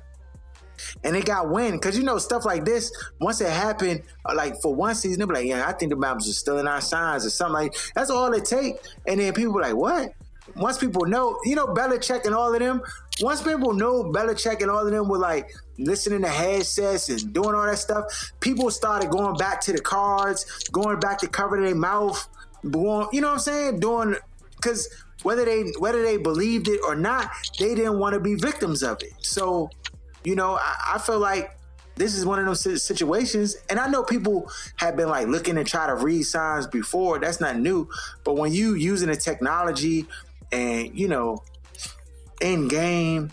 and they got win because you know stuff like this. Once it happened, like for one season, they be like, "Yeah, I think the Bama's are still in our signs" or something like that. That's all it take. And then people were like, "What?" Once people know, you know, Belichick and all of them. Once people know Belichick and all of them were like listening to headsets and doing all that stuff, people started going back to the cards, going back to covering their mouth. You know what I'm saying? Doing because whether they whether they believed it or not, they didn't want to be victims of it. So, you know, I, I feel like this is one of those situations. And I know people have been like looking to try to read signs before. That's not new. But when you using the technology and you know, in game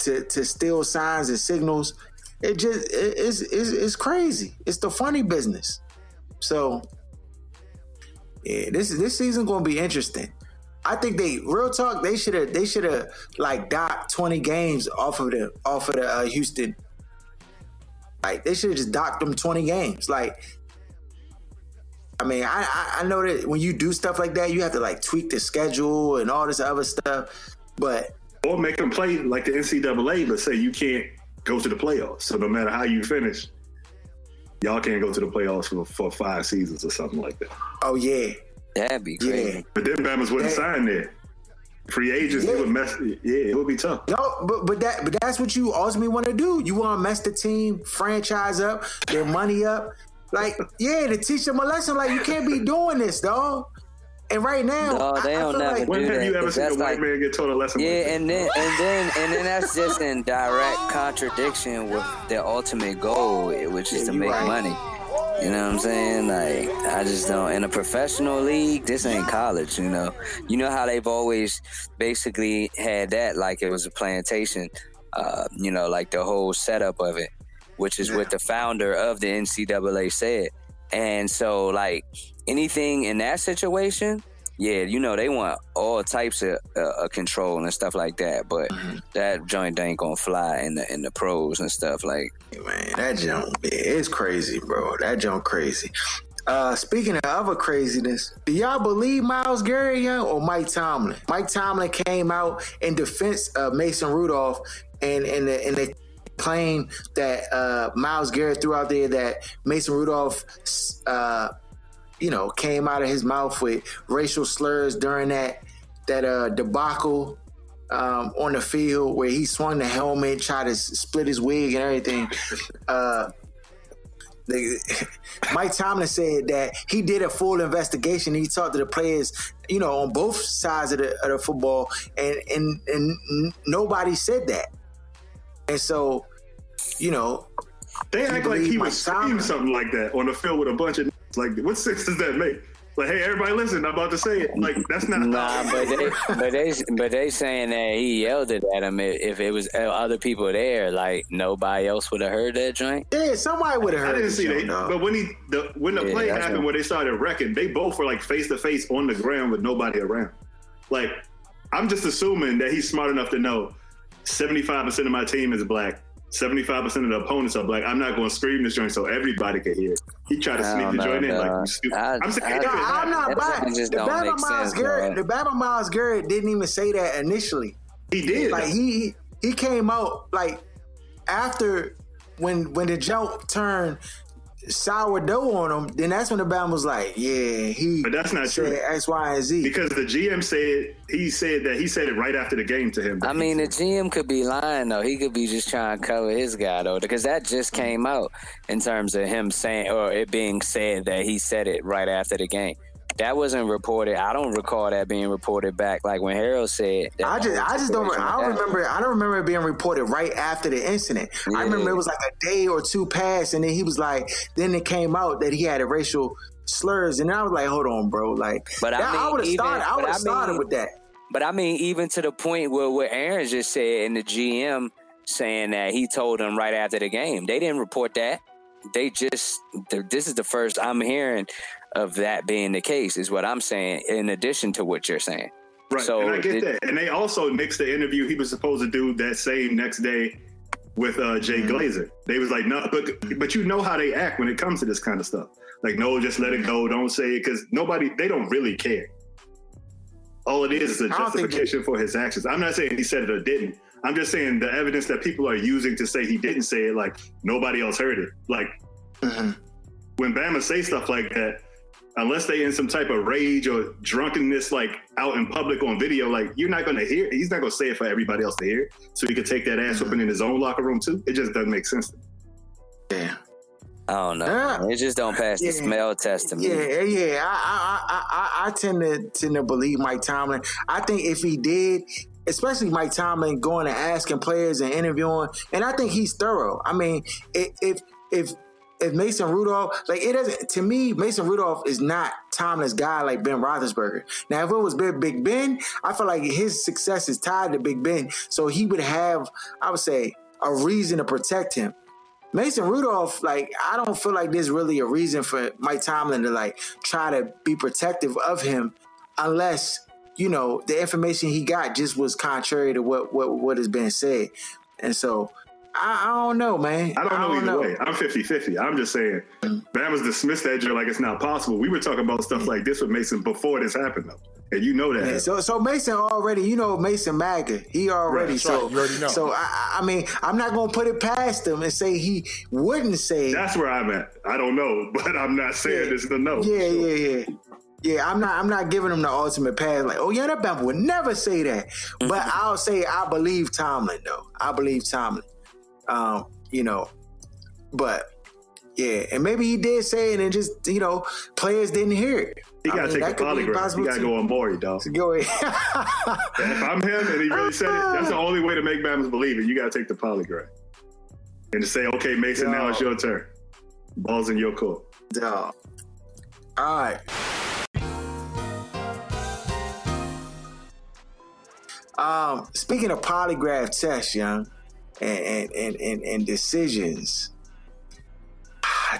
to to steal signs and signals, it just it, it's, it's it's crazy. It's the funny business. So. Yeah, this this season gonna be interesting. I think they real talk. They should have they should have like docked twenty games off of the off of the uh, Houston. Like they should have just docked them twenty games. Like, I mean, I, I I know that when you do stuff like that, you have to like tweak the schedule and all this other stuff. But or make them play like the N C double A, but say you can't go to the playoffs. So no matter how you finish. Y'all can't go to the playoffs for, for five seasons or something like that. Oh, yeah. That'd be great. Yeah. But then Bama's wouldn't that, sign there. Free agents, yeah. They would mess. Yeah, it would be tough. No, but but that but that's what you ultimately want to do. You want to mess the team, franchise up, their money up. Like, yeah, to teach them a lesson. Like, you can't be doing this, dog. And right now, no, they I, I don't never like, do when that. When have you ever seen a white like, man get told a lesson? Yeah, like and then and then and then that's just in direct contradiction with their ultimate goal, which is yeah, to make right. money. You know what I'm saying? Like I just don't. In a professional league, this ain't college. You know, you know how they've always basically had that, like it was a plantation. Uh, you know, like the whole setup of it, which is yeah. what the founder of the N C double A said. And so, like, anything in that situation, yeah, you know, they want all types of uh, control and stuff like that. But mm-hmm. that joint ain't gonna fly in the in the pros and stuff like. Man, that joint is crazy, bro. That joint crazy. Uh, speaking of other craziness, do y'all believe Myles Garrett Young or Mike Tomlin? Mike Tomlin came out in defense of Mason Rudolph, and and the, and they. claim that uh, Myles Garrett threw out there that Mason Rudolph, uh, you know, came out of his mouth with racial slurs during that that uh, debacle um, on the field where he swung the helmet, tried to split his wig and everything. Uh, they, Mike Tomlin said that he did a full investigation. He talked to the players, you know, on both sides of the, of the football, and and and nobody said that. And so, you know, they act like he was screaming something like that on the field with a bunch of like, what sense does that make? Like, hey, everybody, listen, I'm about to say it. Like, that's not. Nah, but they, but they, but they saying that he yelled it at him. If, if it was other people there, like nobody else would have heard that joint. Yeah, somebody would have heard. I didn't see that. No. But when he, the, when the yeah, play happened, right. where they started wrecking, they both were like face to face on the ground with nobody around. Like, I'm just assuming that he's smart enough to know seventy-five percent of my team is black. seventy-five percent of the opponents are black. I'm not going to scream this joint so everybody can hear it. He tried to sneak the joint in like you stupid. I, I'm saying, I, no, I'm not black. The Battle of Myles Garrett, the Battle of Myles Garrett didn't even say that initially. He did. Like he he came out like after when when the joke turned sourdough on him. Then that's when the Battle was like, yeah, he. But that's not true. X, Y, and Z. Because the G M said he said that he said it right after the game to him. I mean, the G M could be lying though. He could be just trying to cover his guy though, because that just came out in terms of him saying or it being said that he said it right after the game. That wasn't reported. I don't recall that being reported back. Like when Harold said, that I just, I just don't. I don't remember. I don't remember it being reported right after the incident. Yeah. I remember it was like a day or two passed, and then he was like, then it came out that he had a racial slurs, and I was like, hold on, bro. Like, but that, I, mean, I would have started. I would have started I mean, with that. But I mean, even to the point where what Aaron just said, and the G M saying that he told him right after the game, they didn't report that. They just. This is the first I'm hearing of that being the case is what I'm saying in addition to what you're saying. Right, so and I get it, that. And they also nixed the interview he was supposed to do that same next day with uh, Jay mm-hmm. Glazer. They was like, no, but, but you know how they act when it comes to this kind of stuff. Like, no, just let it go. Don't say it because nobody, they don't really care. All it is is a justification for his actions. I'm not saying he said it or didn't. I'm just saying the evidence that people are using to say he didn't say it, like, nobody else heard it. Like, mm-hmm. when Bama say stuff like that, unless they in some type of rage or drunkenness, like out in public on video, like you're not going to hear. He's not going to say it for everybody else to hear. So he could take that ass whooping in his own locker room too. It just doesn't make sense to me. Yeah. I don't know. Uh, it just don't pass yeah, the smell test to me. Yeah, yeah. I, I, I, I, I tend to tend to believe Mike Tomlin. I think if he did, especially Mike Tomlin going and asking players and interviewing, and I think he's thorough. I mean, if if. if If Mason Rudolph, like it doesn't, to me, Mason Rudolph is not Tomlin's guy like Ben Roethlisberger. Now, if it was Big Ben, I feel like his success is tied to Big Ben. So he would have, I would say, a reason to protect him. Mason Rudolph, like, I don't feel like there's really a reason for Mike Tomlin to, like, try to be protective of him unless, you know, the information he got just was contrary to what what, what has been said. And so, I, I don't know, man. I don't know I don't either know. way. I'm fifty-fifty. I'm just saying, Bama's dismissed that joke like it's not possible. We were talking about stuff like this with Mason before this happened, though. And you know that. Yeah, so, so Mason already, you know, Mason MAGA. He already, right, so, right. You already know. So I, I mean, I'm not going to put it past him and say he wouldn't say. That's where I'm at. I don't know, but I'm not saying yeah. this to know. Yeah, sure. yeah, yeah. Yeah, I'm not. I'm not giving him the ultimate pass. Like, oh yeah, that Bama would never say that. But I'll say I believe Tomlin, though. I believe Tomlin. Um, you know, but yeah, and maybe he did say it and just, you know, players didn't hear it. He got to take a polygraph. He got to go on board, dog. Go ahead. If I'm him and he really said it, that's the only way to make Bama's believe it. You got to take the polygraph and to say, okay, Mason, dog. Now it's your turn. Ball's in your court. Dog. All right. Um, speaking of polygraph tests, young. And, and and and decisions.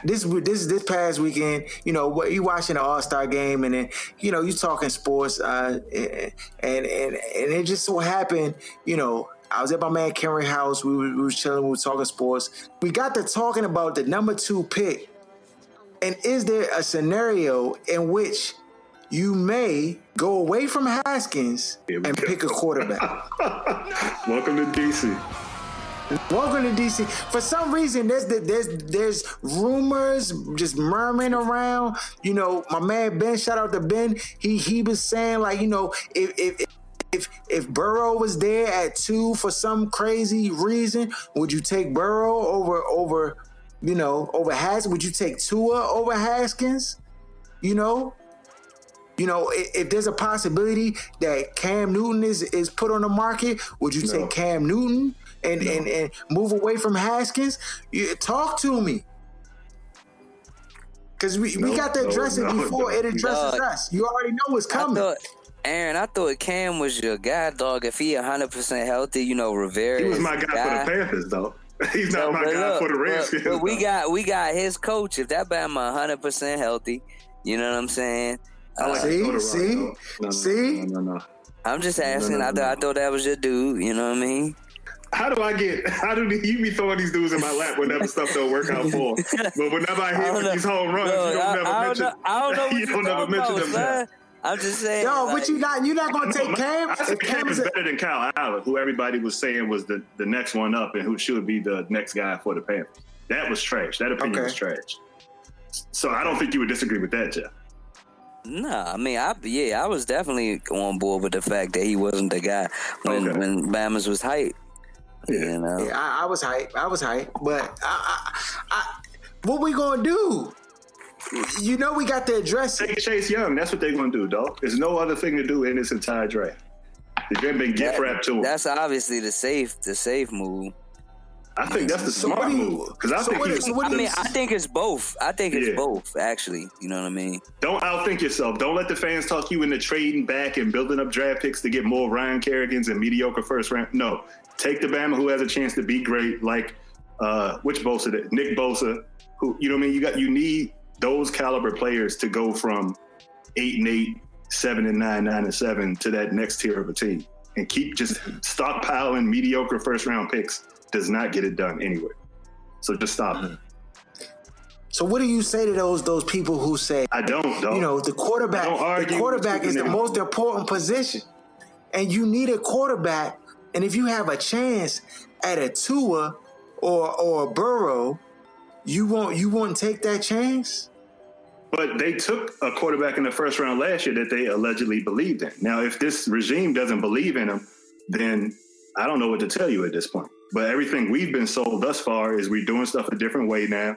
This this this past weekend, you know, what you watching the All Star game, and then you know you talking sports, uh, and and and it just so happened, you know, I was at my man Kenry house. We were, we were chilling. We were talking sports. We got to talking about the number two pick, and is there a scenario in which you may go away from Haskins and pick a quarterback? Welcome to D C. Welcome to D C. For some reason, there's there's there's rumors just murmuring around. You know, my man Ben, shout out to Ben. He he was saying like, you know, if if if if Burrow was there at two for some crazy reason, would you take Burrow over over, you know, over Haskins? Would you take Tua over Haskins? You know. You know, if, if there's a possibility that Cam Newton is, is put on the market, would you no. take Cam Newton and, no. and, and move away from Haskins? You, talk to me. Because we, no, we got to address no, it before no, it addresses no. us. You already know what's coming. I thought, Aaron, I thought Cam was your guy, dog. If he one hundred percent healthy, you know, Rivera. He was my guy, guy. for the Panthers, though. He's not no, my guy look, for the Redskins. But, but we got we got his coach. If that Bama one hundred percent healthy, you know what I'm saying? Uh, see, like see, no, no, see. No, no, no. I'm just asking. No, no, I, th- no. I thought that was your dude. You know what I mean? How do I get? How do you be throwing these dudes in my lap whenever stuff don't work out for? But whenever I hit I these home runs, no, you don't I, never I mention. Know, I don't know. What you, you don't ever mention them. Man. I'm just saying. Yo, like, but you not you're not gonna take Cam. I think Cam is better than Kyle Allen, who everybody was saying was the, the next one up and who should be the next guy for the Panthers. That was trash. That opinion okay. was trash. So I don't think you would disagree with that, Jeff. Nah, I mean, I yeah, I was definitely on board with the fact that he wasn't the guy when okay. when Bama's was hype. Yeah, you know? yeah I, I was hype. I was hype, but I, I, I, what we gonna do? You know we got to address it. Take Chase Young. That's what they're going to do, dog. There's no other thing to do in this entire draft. They've been gift wrapped to him. That's obviously the safe, the safe move. I think that's the so smart you, move. Because I so think he's. I mean, I think it's both. I think it's yeah. both, actually. You know what I mean? Don't outthink yourself. Don't let the fans talk you into trading back and building up draft picks to get more Ryan Kerrigans and mediocre first round. No. Take the Bama who has a chance to be great, like uh, which Bosa? Did? Nick Bosa. Who you know what I mean? You got you need. Those caliber players to go from eight and eight, seven and nine, nine and seven to that next tier of a team and keep just stockpiling mediocre first round picks does not get it done anyway. So just stop it. So what do you say to those those people who say I don't, don't. You know, the quarterback the quarterback is the most important position. And you need a quarterback, and if you have a chance at a Tua or or a Burrow, you won't you won't take that chance? But they took a quarterback in the first round last year that they allegedly believed in. Now, if this regime doesn't believe in him, then I don't know what to tell you at this point. But everything we've been sold thus far is we're doing stuff a different way now.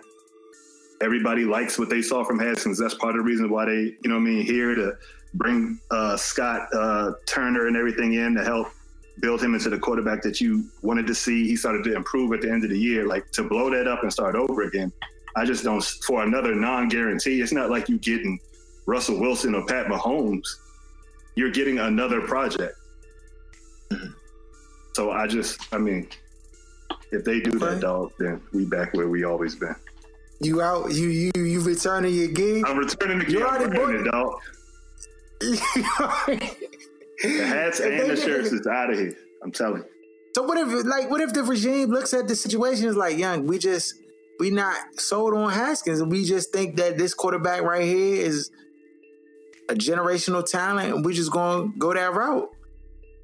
Everybody likes what they saw from Haskins. That's part of the reason why they, you know what I mean, here to bring uh, Scott uh, Turner and everything in to help build him into the quarterback that you wanted to see. He started to improve at the end of the year. Like, to blow that up and start over again, I just don't, for another non-guarantee, it's not like you're getting Russell Wilson or Pat Mahomes. You're getting another project. So I just, I mean, if they do okay. that, dog, then we back where we always been. You out, you you you returning your gig? I'm returning the gig. You already booked it, dog. The hats and the shirts is out of here. I'm telling you. So what if, like, what if the regime looks at the situation is like, Young, we just we not sold on Haskins. We just think that this quarterback right here is a generational talent, and we just gonna go that route.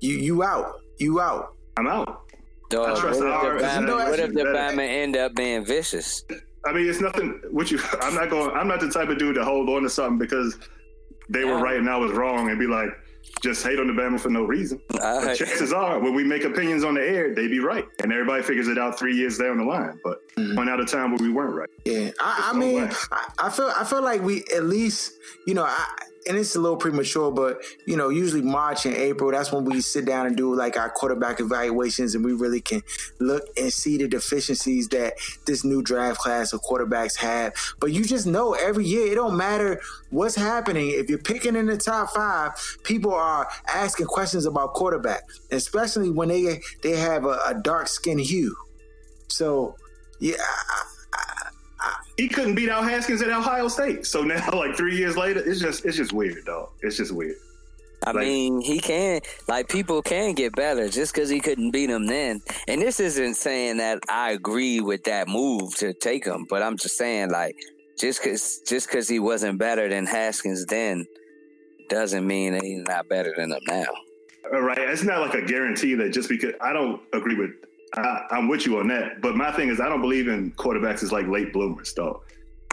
You you out. You out. I'm out. Dog, I trust what, our, if the Batman, no what if the Batman end up being vicious? I mean, it's nothing. What you? I'm not going. I'm not the type of dude to hold on to something because they were right and I was wrong, and be like, just hate on the Bama for no reason. Right. Chances are, when we make opinions on the air, they be right, and everybody figures it out three years down the line. But mm-hmm. one out of time where we weren't right. Yeah, I, I mean, I, I feel I feel like we at least, you know, I, and it's a little premature, but you know, usually March and April, that's when we sit down and do like our quarterback evaluations, and we really can look and see the deficiencies that this new draft class of quarterbacks have. But you just know every year, it don't matter what's happening. If you're picking in the top five, people are. Are asking questions about quarterback, especially when they they have a, a dark skin hue. So, yeah, I, I, I, he couldn't beat out Haskins at Ohio State. So now, like three years later, it's just it's just weird, dog. It's just weird. I like, mean, he can like people can get better just because he couldn't beat him then. And this isn't saying that I agree with that move to take him, but I'm just saying like just because just because he wasn't better than Haskins then. Doesn't mean that he's not better than them now. All right. It's not like a guarantee that just because I don't agree with, I, I'm with you on that. But my thing is, I don't believe in quarterbacks as like late bloomers, though.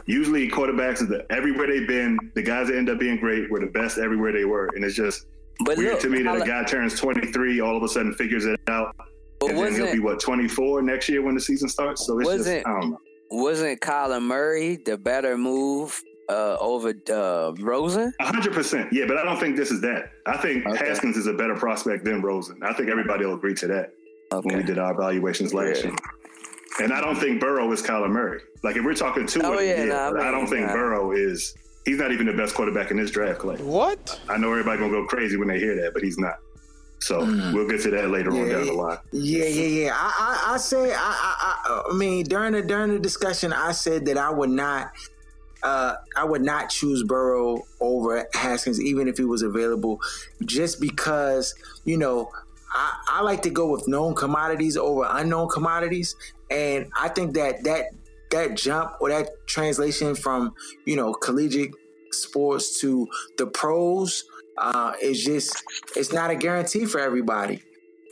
Usually quarterbacks is the, everywhere they've been, the guys that end up being great were the best everywhere they were. And it's just but weird look, to me that a guy like, turns twenty-three, all of a sudden figures it out. And then he'll be what, twenty-four next year when the season starts. So it's just, I don't know. Wasn't Kyler Murray the better move? Uh, over uh, Rosen? one hundred percent. Yeah, but I don't think this is that. I think okay. Haskins is a better prospect than Rosen. I think everybody will agree to that okay. when we did our evaluations last yeah. year. And I don't think Burrow is Kyler Murray. Like, if we're talking Tua, oh, yeah, yeah, nah, I, mean, I don't think nah. Burrow is. He's not even the best quarterback in this draft class. What? I know everybody's going to go crazy when they hear that, but he's not. So mm. we'll get to that later yeah, on down the line. Yeah, yeah, yeah. I, I, I say, I, I, I mean, during the during the discussion, I said that I would not, uh, I would not choose Burrow over Haskins, even if he was available, just because, you know, I, I like to go with known commodities over unknown commodities, and I think that that that jump or that translation from, you know, collegiate sports to the pros. Uh, it's just, it's not a guarantee for everybody.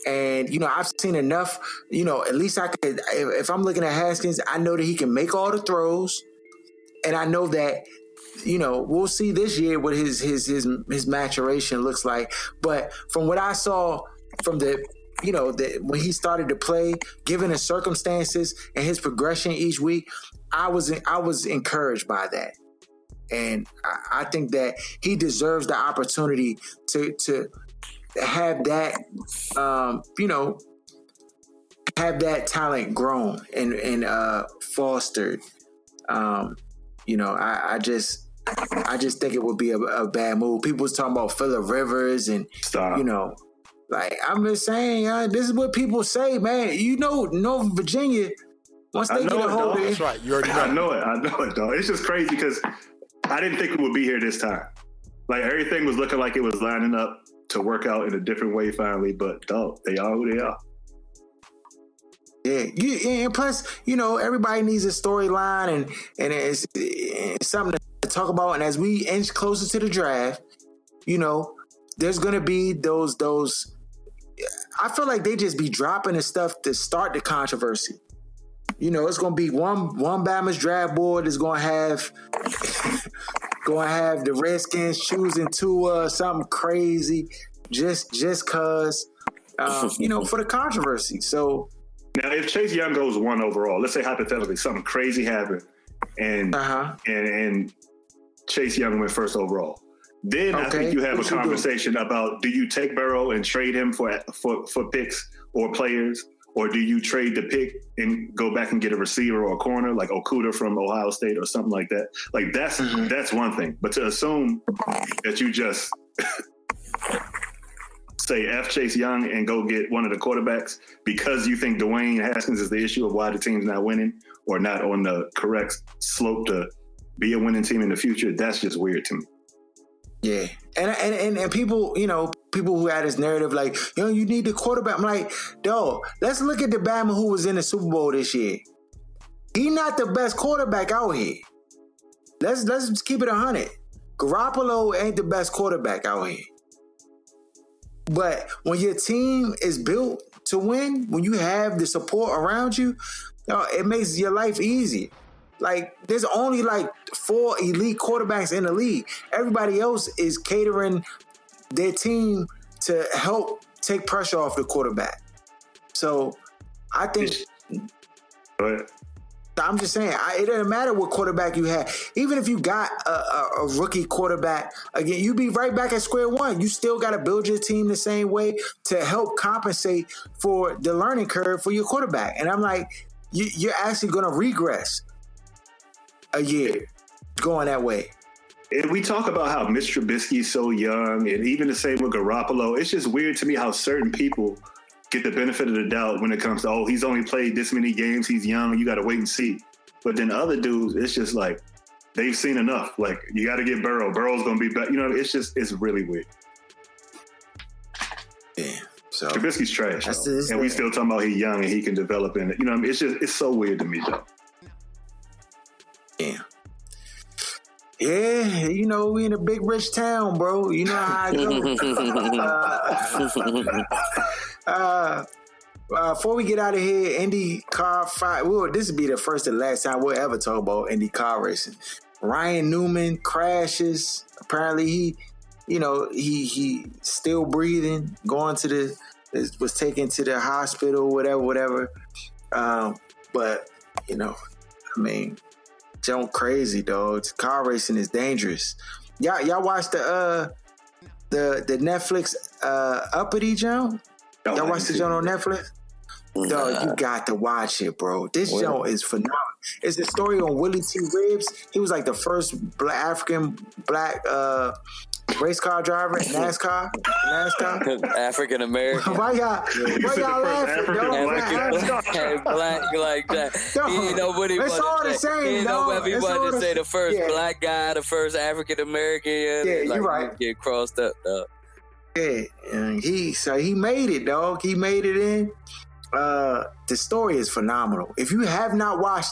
And, you know, I've seen enough, you know, at least I could, if, if I'm looking at Haskins, I know that he can make all the throws. And I know that, you know, we'll see this year what his, his, his, his maturation looks like. But from what I saw from the, you know, the, when he started to play, given the circumstances and his progression each week, I was, I was encouraged by that. And I think that he deserves the opportunity to to have that, um, you know, have that talent grown and and uh, fostered. Um, you know, I, I just I just think it would be a, a bad move. People was talking about Phillip Rivers and Stop. you know, like I'm just saying, uh, this is what people say, man. You know, Northern Virginia, once they get a hold of it, that's right. You already know. I know it. I know it, dog. It's just crazy because I didn't think we would be here this time. Like, everything was looking like it was lining up to work out in a different way finally, but dog, they are who they are. Yeah, you, and plus, you know, everybody needs a storyline and, and it's, it's something to talk about. And as we inch closer to the draft, you know, there's going to be those, those, I feel like they just be dropping the stuff to start the controversy. You know, it's gonna be one one Bama's draft board is gonna have gonna have the Redskins choosing Tua, uh, something crazy, just just cause um, you know, for the controversy. So now, if Chase Young goes one overall, let's say hypothetically something crazy happened, and uh-huh. and and Chase Young went first overall, then okay. I think you have what a you conversation do? about, do you take Burrow and trade him for for for picks or players? Or do you trade the pick and go back and get a receiver or a corner like Okuda from Ohio State or something like that? Like, that's mm-hmm. that's one thing. But to assume that you just say F Chase Young and go get one of the quarterbacks because you think Dwayne Haskins is the issue of why the team's not winning or not on the correct slope to be a winning team in the future, that's just weird to me. Yeah. And, and and and people, you know, people who had this narrative like, yo, you need the quarterback. I'm like, dog, let's look at the Bama who was in the Super Bowl this year. He not the best quarterback out here. Let's let's just keep it one hundred. Garoppolo ain't the best quarterback out here. But when your team is built to win, when you have the support around you, dog, it makes your life easy. Like, there's only like four elite quarterbacks in the league. Everybody else is catering their team to help take pressure off the quarterback. So I think I'm just saying, I, it doesn't matter what quarterback you have. Even if you got a, a, a rookie quarterback, again, you'd be right back at square one. You still got to build your team the same way to help compensate for the learning curve for your quarterback. And I'm like, you, you're actually going to regress a year going that way. And we talk about how Mitch Trubisky's so young, and even the same with Garoppolo. It's just weird to me how certain people get the benefit of the doubt when it comes to, oh, he's only played this many games, he's young, you got to wait and see. But then other dudes, it's just like, they've seen enough. Like, you got to get Burrow. Burrow's going to be better. You know, it's just, it's really weird. Yeah. So Trubisky's trash. That's the, and we still talking about he's young and he can develop in it. You know what I mean? It's just, it's so weird to me, though. Yeah. Yeah, you know, we in a big rich town, bro. You know how I go. uh, uh, uh, before we get out of here, Indy Car five. Well, this will be the first and last time we'll ever talk about Indy car racing. Ryan Newman crashes. Apparently, he, you know, he he still breathing. Going to the was taken to the hospital, whatever, whatever. Um, but you know, I mean. Joan crazy, dog. Car racing is dangerous. Y'all, y'all watch the uh, the the Netflix uh, Uppity Joan? Y'all watch the Joan on Netflix? Dog, nah. You got to watch it, bro. This what? show is phenomenal. It's a story on Willie T. Ribbs. He was like the first black African black uh, race car driver in NASCAR. NASCAR. African American. Why y'all? Why y'all laughing? African black like that. Dog, he ain't nobody it's all the same. He ain't nobody wanted to say the first yeah. black guy, the first African American. Yeah, yeah like, you right. Get crossed up, dog. Yeah, and he so he made it, dog. He made it in. Uh, the story is phenomenal. If you have not watched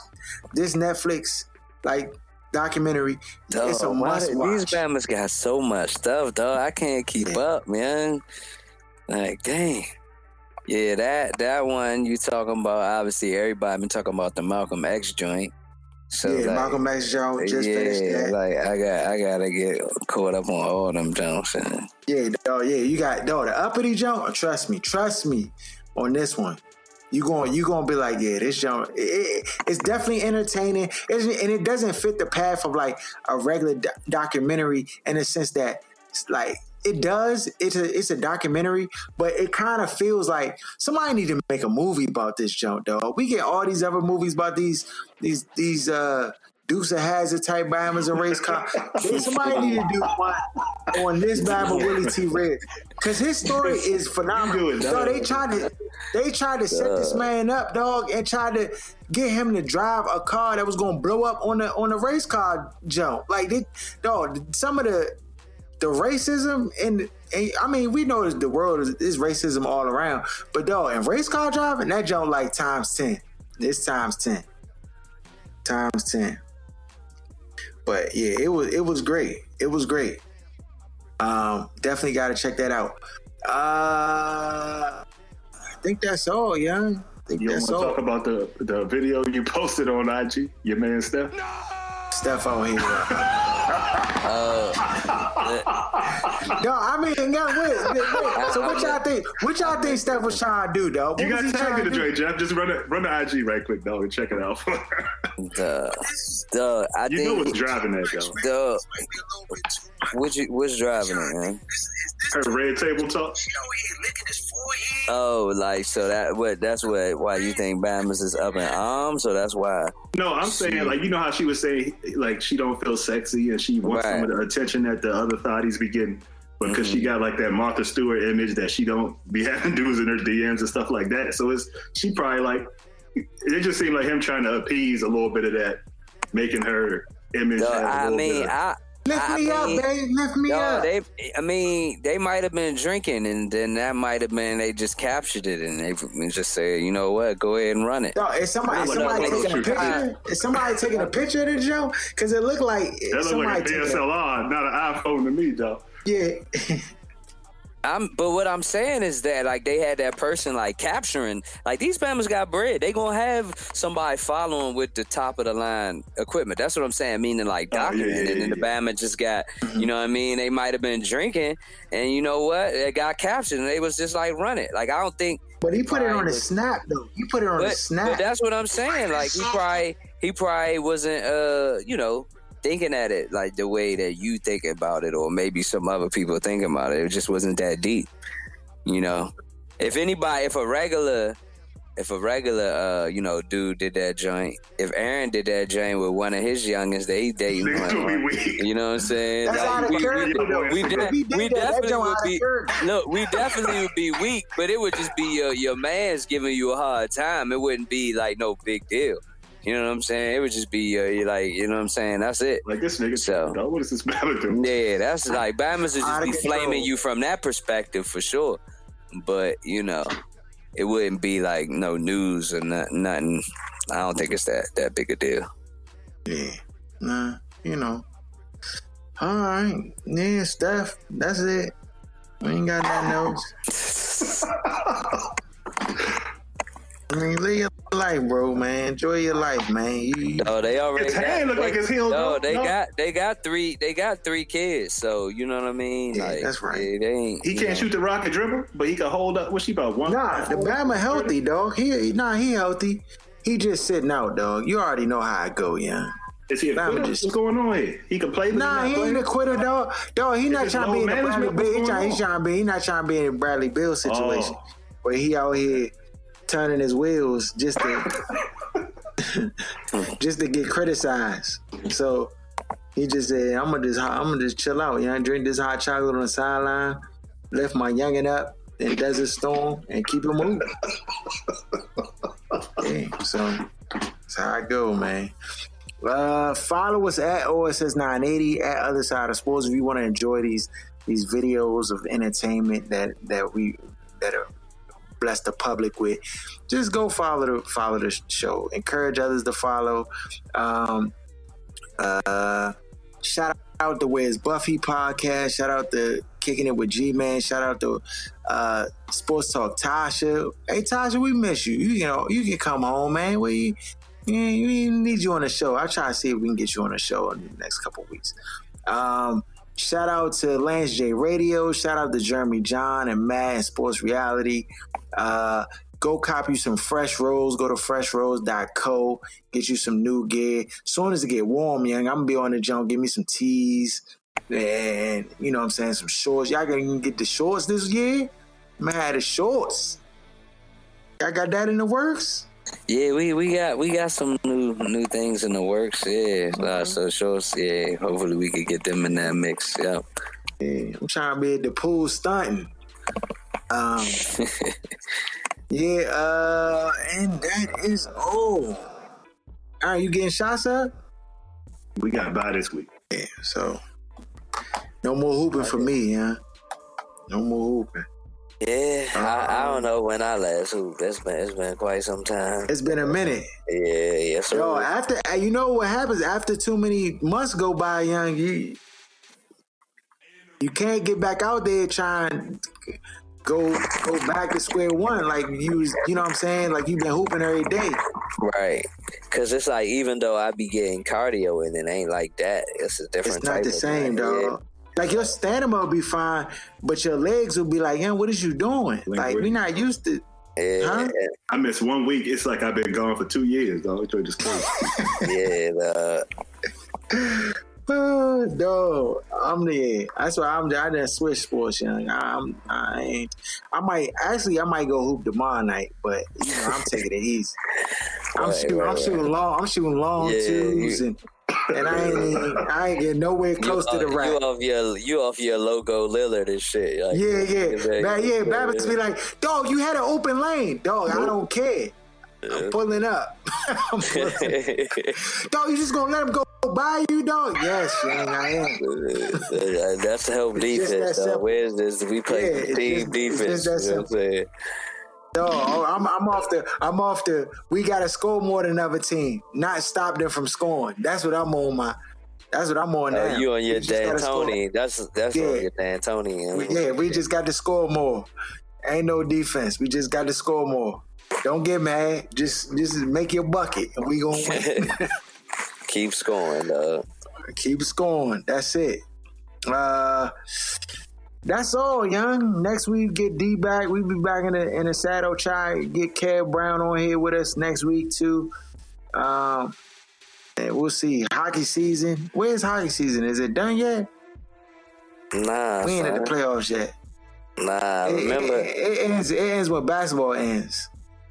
this Netflix like documentary, dog, it's a must watch. These Bama's got so much stuff, dog. I can't keep yeah. up, man. Like, dang. Yeah, that that one you talking about. Obviously, everybody been talking about the Malcolm X joint. So yeah, like, Malcolm X Jones just yeah, finished that. Like I got, I gotta get caught up on all them Jones. Yeah, dog. Yeah, you got dog. The uppity Jones. Trust me, trust me on this one. You going, you gonna be like, yeah, this Jones. It, it's definitely entertaining, it's, and it doesn't fit the path of like a regular do- documentary in the sense that like it does. It's a, it's a documentary, but it kind of feels like somebody need to make a movie about this junk, dog. We get all these other movies about these. These these uh, Dukes of Hazzard type Bama's and race car. Somebody need to do one on this Bama Willie T. Red because his story is phenomenal. So they tried to they tried to set this man up, dog, and tried to get him to drive a car that was going to blow up on the on the race car jump. Like they, dog, some of the the racism and. And, I mean, we know the world is, is racism all around, but dog, in race car driving, that jump like times ten. It's times ten. Times ten. But yeah, it was it was great. It was great. Um, definitely gotta check that out. Uh I think that's all, young. I think you that's wanna all. Talk about the, the video you posted on I G, your man Steph? No! Steph on here. uh, no, I mean, no, wait, wait, wait. So what y'all think? What y'all think Steph was trying to do, though? What you got tagged in the Dre, Jeff. Just run the run the I G right quick, though, and check it out. Duh, duh. I you think, know what's driving that, though. Duh. What you, what's driving it, man? Her red table talk. Oh, like so that what? That's what why you think Bama's is up in arms. So that's why. No, I'm she, saying like you know how she was saying like she don't feel sexy and she wants right. some of the attention that the other thotties be getting because mm-hmm. she got like that Martha Stewart image that she don't be having dudes in her D Ms and stuff like that. So it's she probably like it just seemed like him trying to appease a little bit of that, making her image. Duh, I mean, of, I. Lift I me mean, up, babe. Lift me no, up. They, I mean, they might have been drinking, and then that might have been they just captured it, and they just said, "You know what? Go ahead and run it." No, is somebody, is somebody taking a picture? Is somebody taking a picture of the Joe? Because it looked like that looked like a D S L R, not an iPhone to me, though. Yeah. I'm, but what I'm saying is that like they had that person like capturing like these Bama's got bread. They gonna have somebody following with the top of the line equipment. That's what I'm saying. Meaning like documenting, oh, yeah, yeah, yeah, and the yeah. Bama just got you know what I mean. They might have been drinking, and you know what? They got captured, and they was just like run it. Like I don't think. But he put it on was, a snap though. He put it on but, a snap. But that's what I'm saying. Like he probably he probably wasn't uh you know. thinking at it like the way that you think about it, or maybe some other people think about it. It just wasn't that deep, you know. If anybody, if a regular, if a regular, uh, you know, dude did that joint, if Aaron did that joint with one of his youngins, they dating, you know what I'm saying? That's like, out of we, character. We, we, de- we, we definitely would be look, we definitely would be weak, but it would just be your your man's giving you a hard time. It wouldn't be like no big deal. You know what I'm saying? It would just be uh, like, you know what I'm saying? That's it. Like this nigga, so dog, what is this Bama doing? Yeah, that's like Bama's would just be flaming you from that perspective for sure. But you know, it wouldn't be like no news or not, nothing. I don't think it's that that big a deal. Yeah, nah, you know. All right, yeah, Steph, that's it. We ain't got nothing else. I mean, live your life, bro, man. Enjoy your life, man. You, no, they already his hand got, look like his heel. No, they no. got they got three they got three kids. So you know what I mean. Yeah, like, that's right. They, they ain't, he can't know. shoot the rocket dribble, but he can hold up. What's she about one? Nah, the Bama healthy, dog. He nah, he healthy. He just sitting out, dog. You already know how it go, yeah. Is he a quitter? Just, what's going on here? He can play. Nah, he, he ain't a quitter, dog. Dog, he not trying to be in a Bradley Beal. He trying to be. He not trying to be in a Bradley Beal situation. Oh. But he out here. turning his wheels just to just to get criticized. So he just said, I'm gonna just I'm gonna just chill out, you know, drink this hot chocolate on the sideline, lift my youngin' up in Desert Storm and keep it moving. Yeah, so that's how I go, man. Uh, follow us at O S S nine eighty, at Other Side of Sports, if you want to enjoy these these videos of entertainment that that we that are blessed the public with. Just go follow the follow the show. Encourage others to follow. Um, uh, shout out to Where's Buffy podcast. Shout out to Kicking It With G-Man. Shout out to uh, Sports Talk Tasha. Hey Tasha, we miss you. You, you know you can come home, man. We. Yeah, we need you on the show. I'll try to see if we can get you on the show in the next couple of weeks. Um, shout out to Lance J Radio. Shout out to Jeremy John and Matt and Sports Reality. Uh, go cop you some fresh rolls. Go to fresh rolls dot co. Get you some new gear. Soon as it get warm, young, I'm going to be on the jump. Give me some tees and, you know what I'm saying, some shorts. Y'all going to get the shorts this year? Man, I had the shorts. Y'all got that in the works? Yeah, we, we got we got some new new things in the works. Yeah, mm-hmm. uh, so shorts. Yeah, hopefully we could get them in that mix. Yep. Yeah, I'm trying to be at the pool stunting. Um, yeah, uh, and that is all. All right, you getting shots up? We got by this week. Yeah, so no more hooping for me, huh? No more hooping. Yeah, um, I, I don't know when I last hooped. It's been it's been quite some time. It's been a minute. Yeah, yes sir. Yo, after you know what happens after too many months go by, young, you you can't get back out there trying to go go back to square one like you was, you know what I'm saying? Like you've been hooping every day, right? Because it's like even though I be getting cardio and it ain't like that, it's a different. It's not type the of same, dog. Yeah. Like your stamina will be fine, but your legs will be like, "Yeah, what is you doing?" Like we're not used to. Yeah. Huh? I missed one week. It's like I've been gone for two years. Dog, it's just crazy. Yeah, no, dog. I'm the. That's why I'm. I didn't switch sports, young. I'm. I ain't. I might actually. I might go hoop tomorrow night, but you know, I'm taking it easy. I'm right, shooting. Right, I'm right. shooting long. I'm shooting long yeah, twos you, and. And I ain't, I ain't get nowhere close you, to the uh, rack. You off your, you off your logo Lillard and shit. Like, yeah, yeah, ba- yeah. Babbitt's be like, dog, you had an open lane, dog. Nope. I don't care. Yeah. I'm pulling up. I'm pulling up. Dog, you just gonna let him go by you, dog? Yes, man, I am. That's the help defense. That Where's this? We play yeah, team just, defense. You know what I'm saying? No, I'm, I'm off the. I'm off the. We gotta score more than another team, not stop them from scoring. That's what I'm on. My. That's what I'm on now. Uh, you on your Dan Tony. That's that's yeah. on your Dan Tony. I mean, yeah, we yeah. just got to score more. Ain't no defense. We just got to score more. Don't get mad. Just just make your bucket, and we gonna win. Keep scoring, dog. Keep scoring. That's it. Uh. That's all, young. Next week, get D back. We'll be back in the in the saddle. Try get Kev Brown on here with us next week too. Um, and we'll see. Hockey season. Where's hockey season? Is it done yet? Nah, we ain't son. At the playoffs yet. Nah, it, remember it, it, it ends. It ends when basketball ends.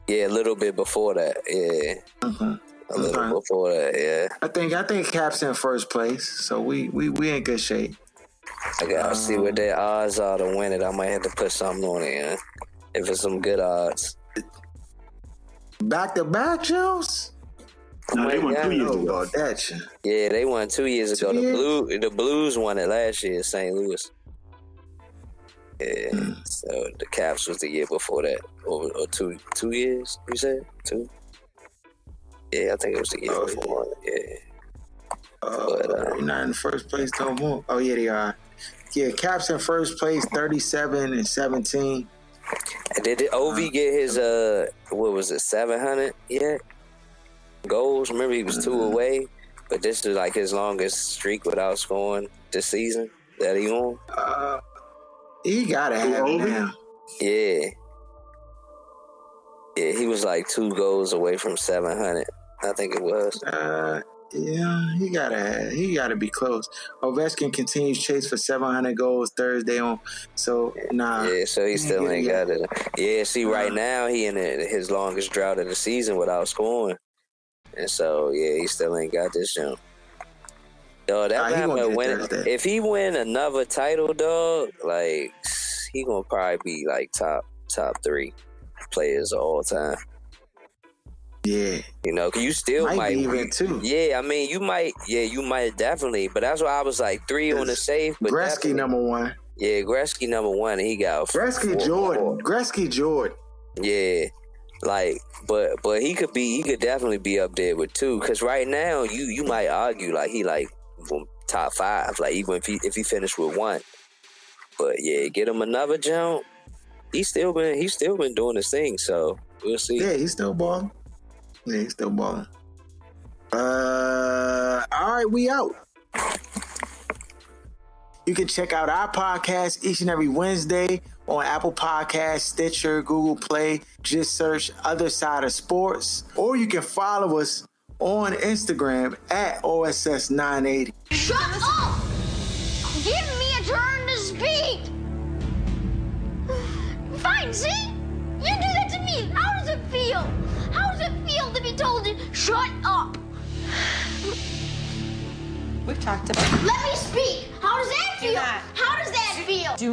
Yeah, a little bit before that. Yeah, mm-hmm. a little okay. before that. Yeah, I think I think Cap's in first place, so we we we in good shape. I gotta um, see what their odds are to win it. I might have to put something on it, if it's some good odds. Back to back, Jones? No, they won two years ago. That yeah, they won two years ago. Two the years? blue, the Blues won it last year, Saint Louis. Yeah, hmm. so the Caps was the year before that, or, or two two years. You said two? Yeah, I think it was the year oh, before. Yeah. yeah. Uh, but, uh, they're not in first place no more. Oh yeah, they are. Yeah, Caps in first place, thirty-seven and seventeen. And did O V uh, get his uh, what was it, seven hundred yet? Goals. Remember he was uh-huh. two away, but this is like his longest streak without scoring this season that he on. Uh, he gotta have it now. Yeah, yeah. He was like two goals away from seven hundred. I think it was. Uh, Yeah, he gotta he gotta be close. Ovechkin continues chase for seven hundred goals Thursday on. So nah. Yeah, so he still ain't got it. Yeah, see, right now he in his longest drought of the season without scoring, and so yeah, he still ain't got this jump. Dog, that nah, he win, if he win another title, dog, like he gonna probably be like top top three players of all time. Yeah, you know, you still might, might even too. Yeah, I mean, you might. Yeah, you might definitely. But that's why I was like three on the safe. But Gretzky number one. Yeah, Gretzky number one. He got Gretzky four, Jordan. Four. Gretzky Jordan. Yeah, like, but but he could be. He could definitely be up there with two. Because right now, you you might argue like he like top five. Like even if he if he finished with one. But yeah, get him another jump. He's still been he's still been doing his thing. So we'll see. Yeah, he's still balling. Yeah, he's still balling. Uh, all right, we out. You can check out our podcast each and every Wednesday on Apple Podcasts, Stitcher, Google Play. Just search Other Side of Sports. Or you can follow us on Instagram at O S S nine eighty. Shut up! Give me a turn to speak! Fine, see? You do that to me. How does it feel? How does it feel to be told to shut up? We've talked about... Let me speak! How does that feel? How does that feel?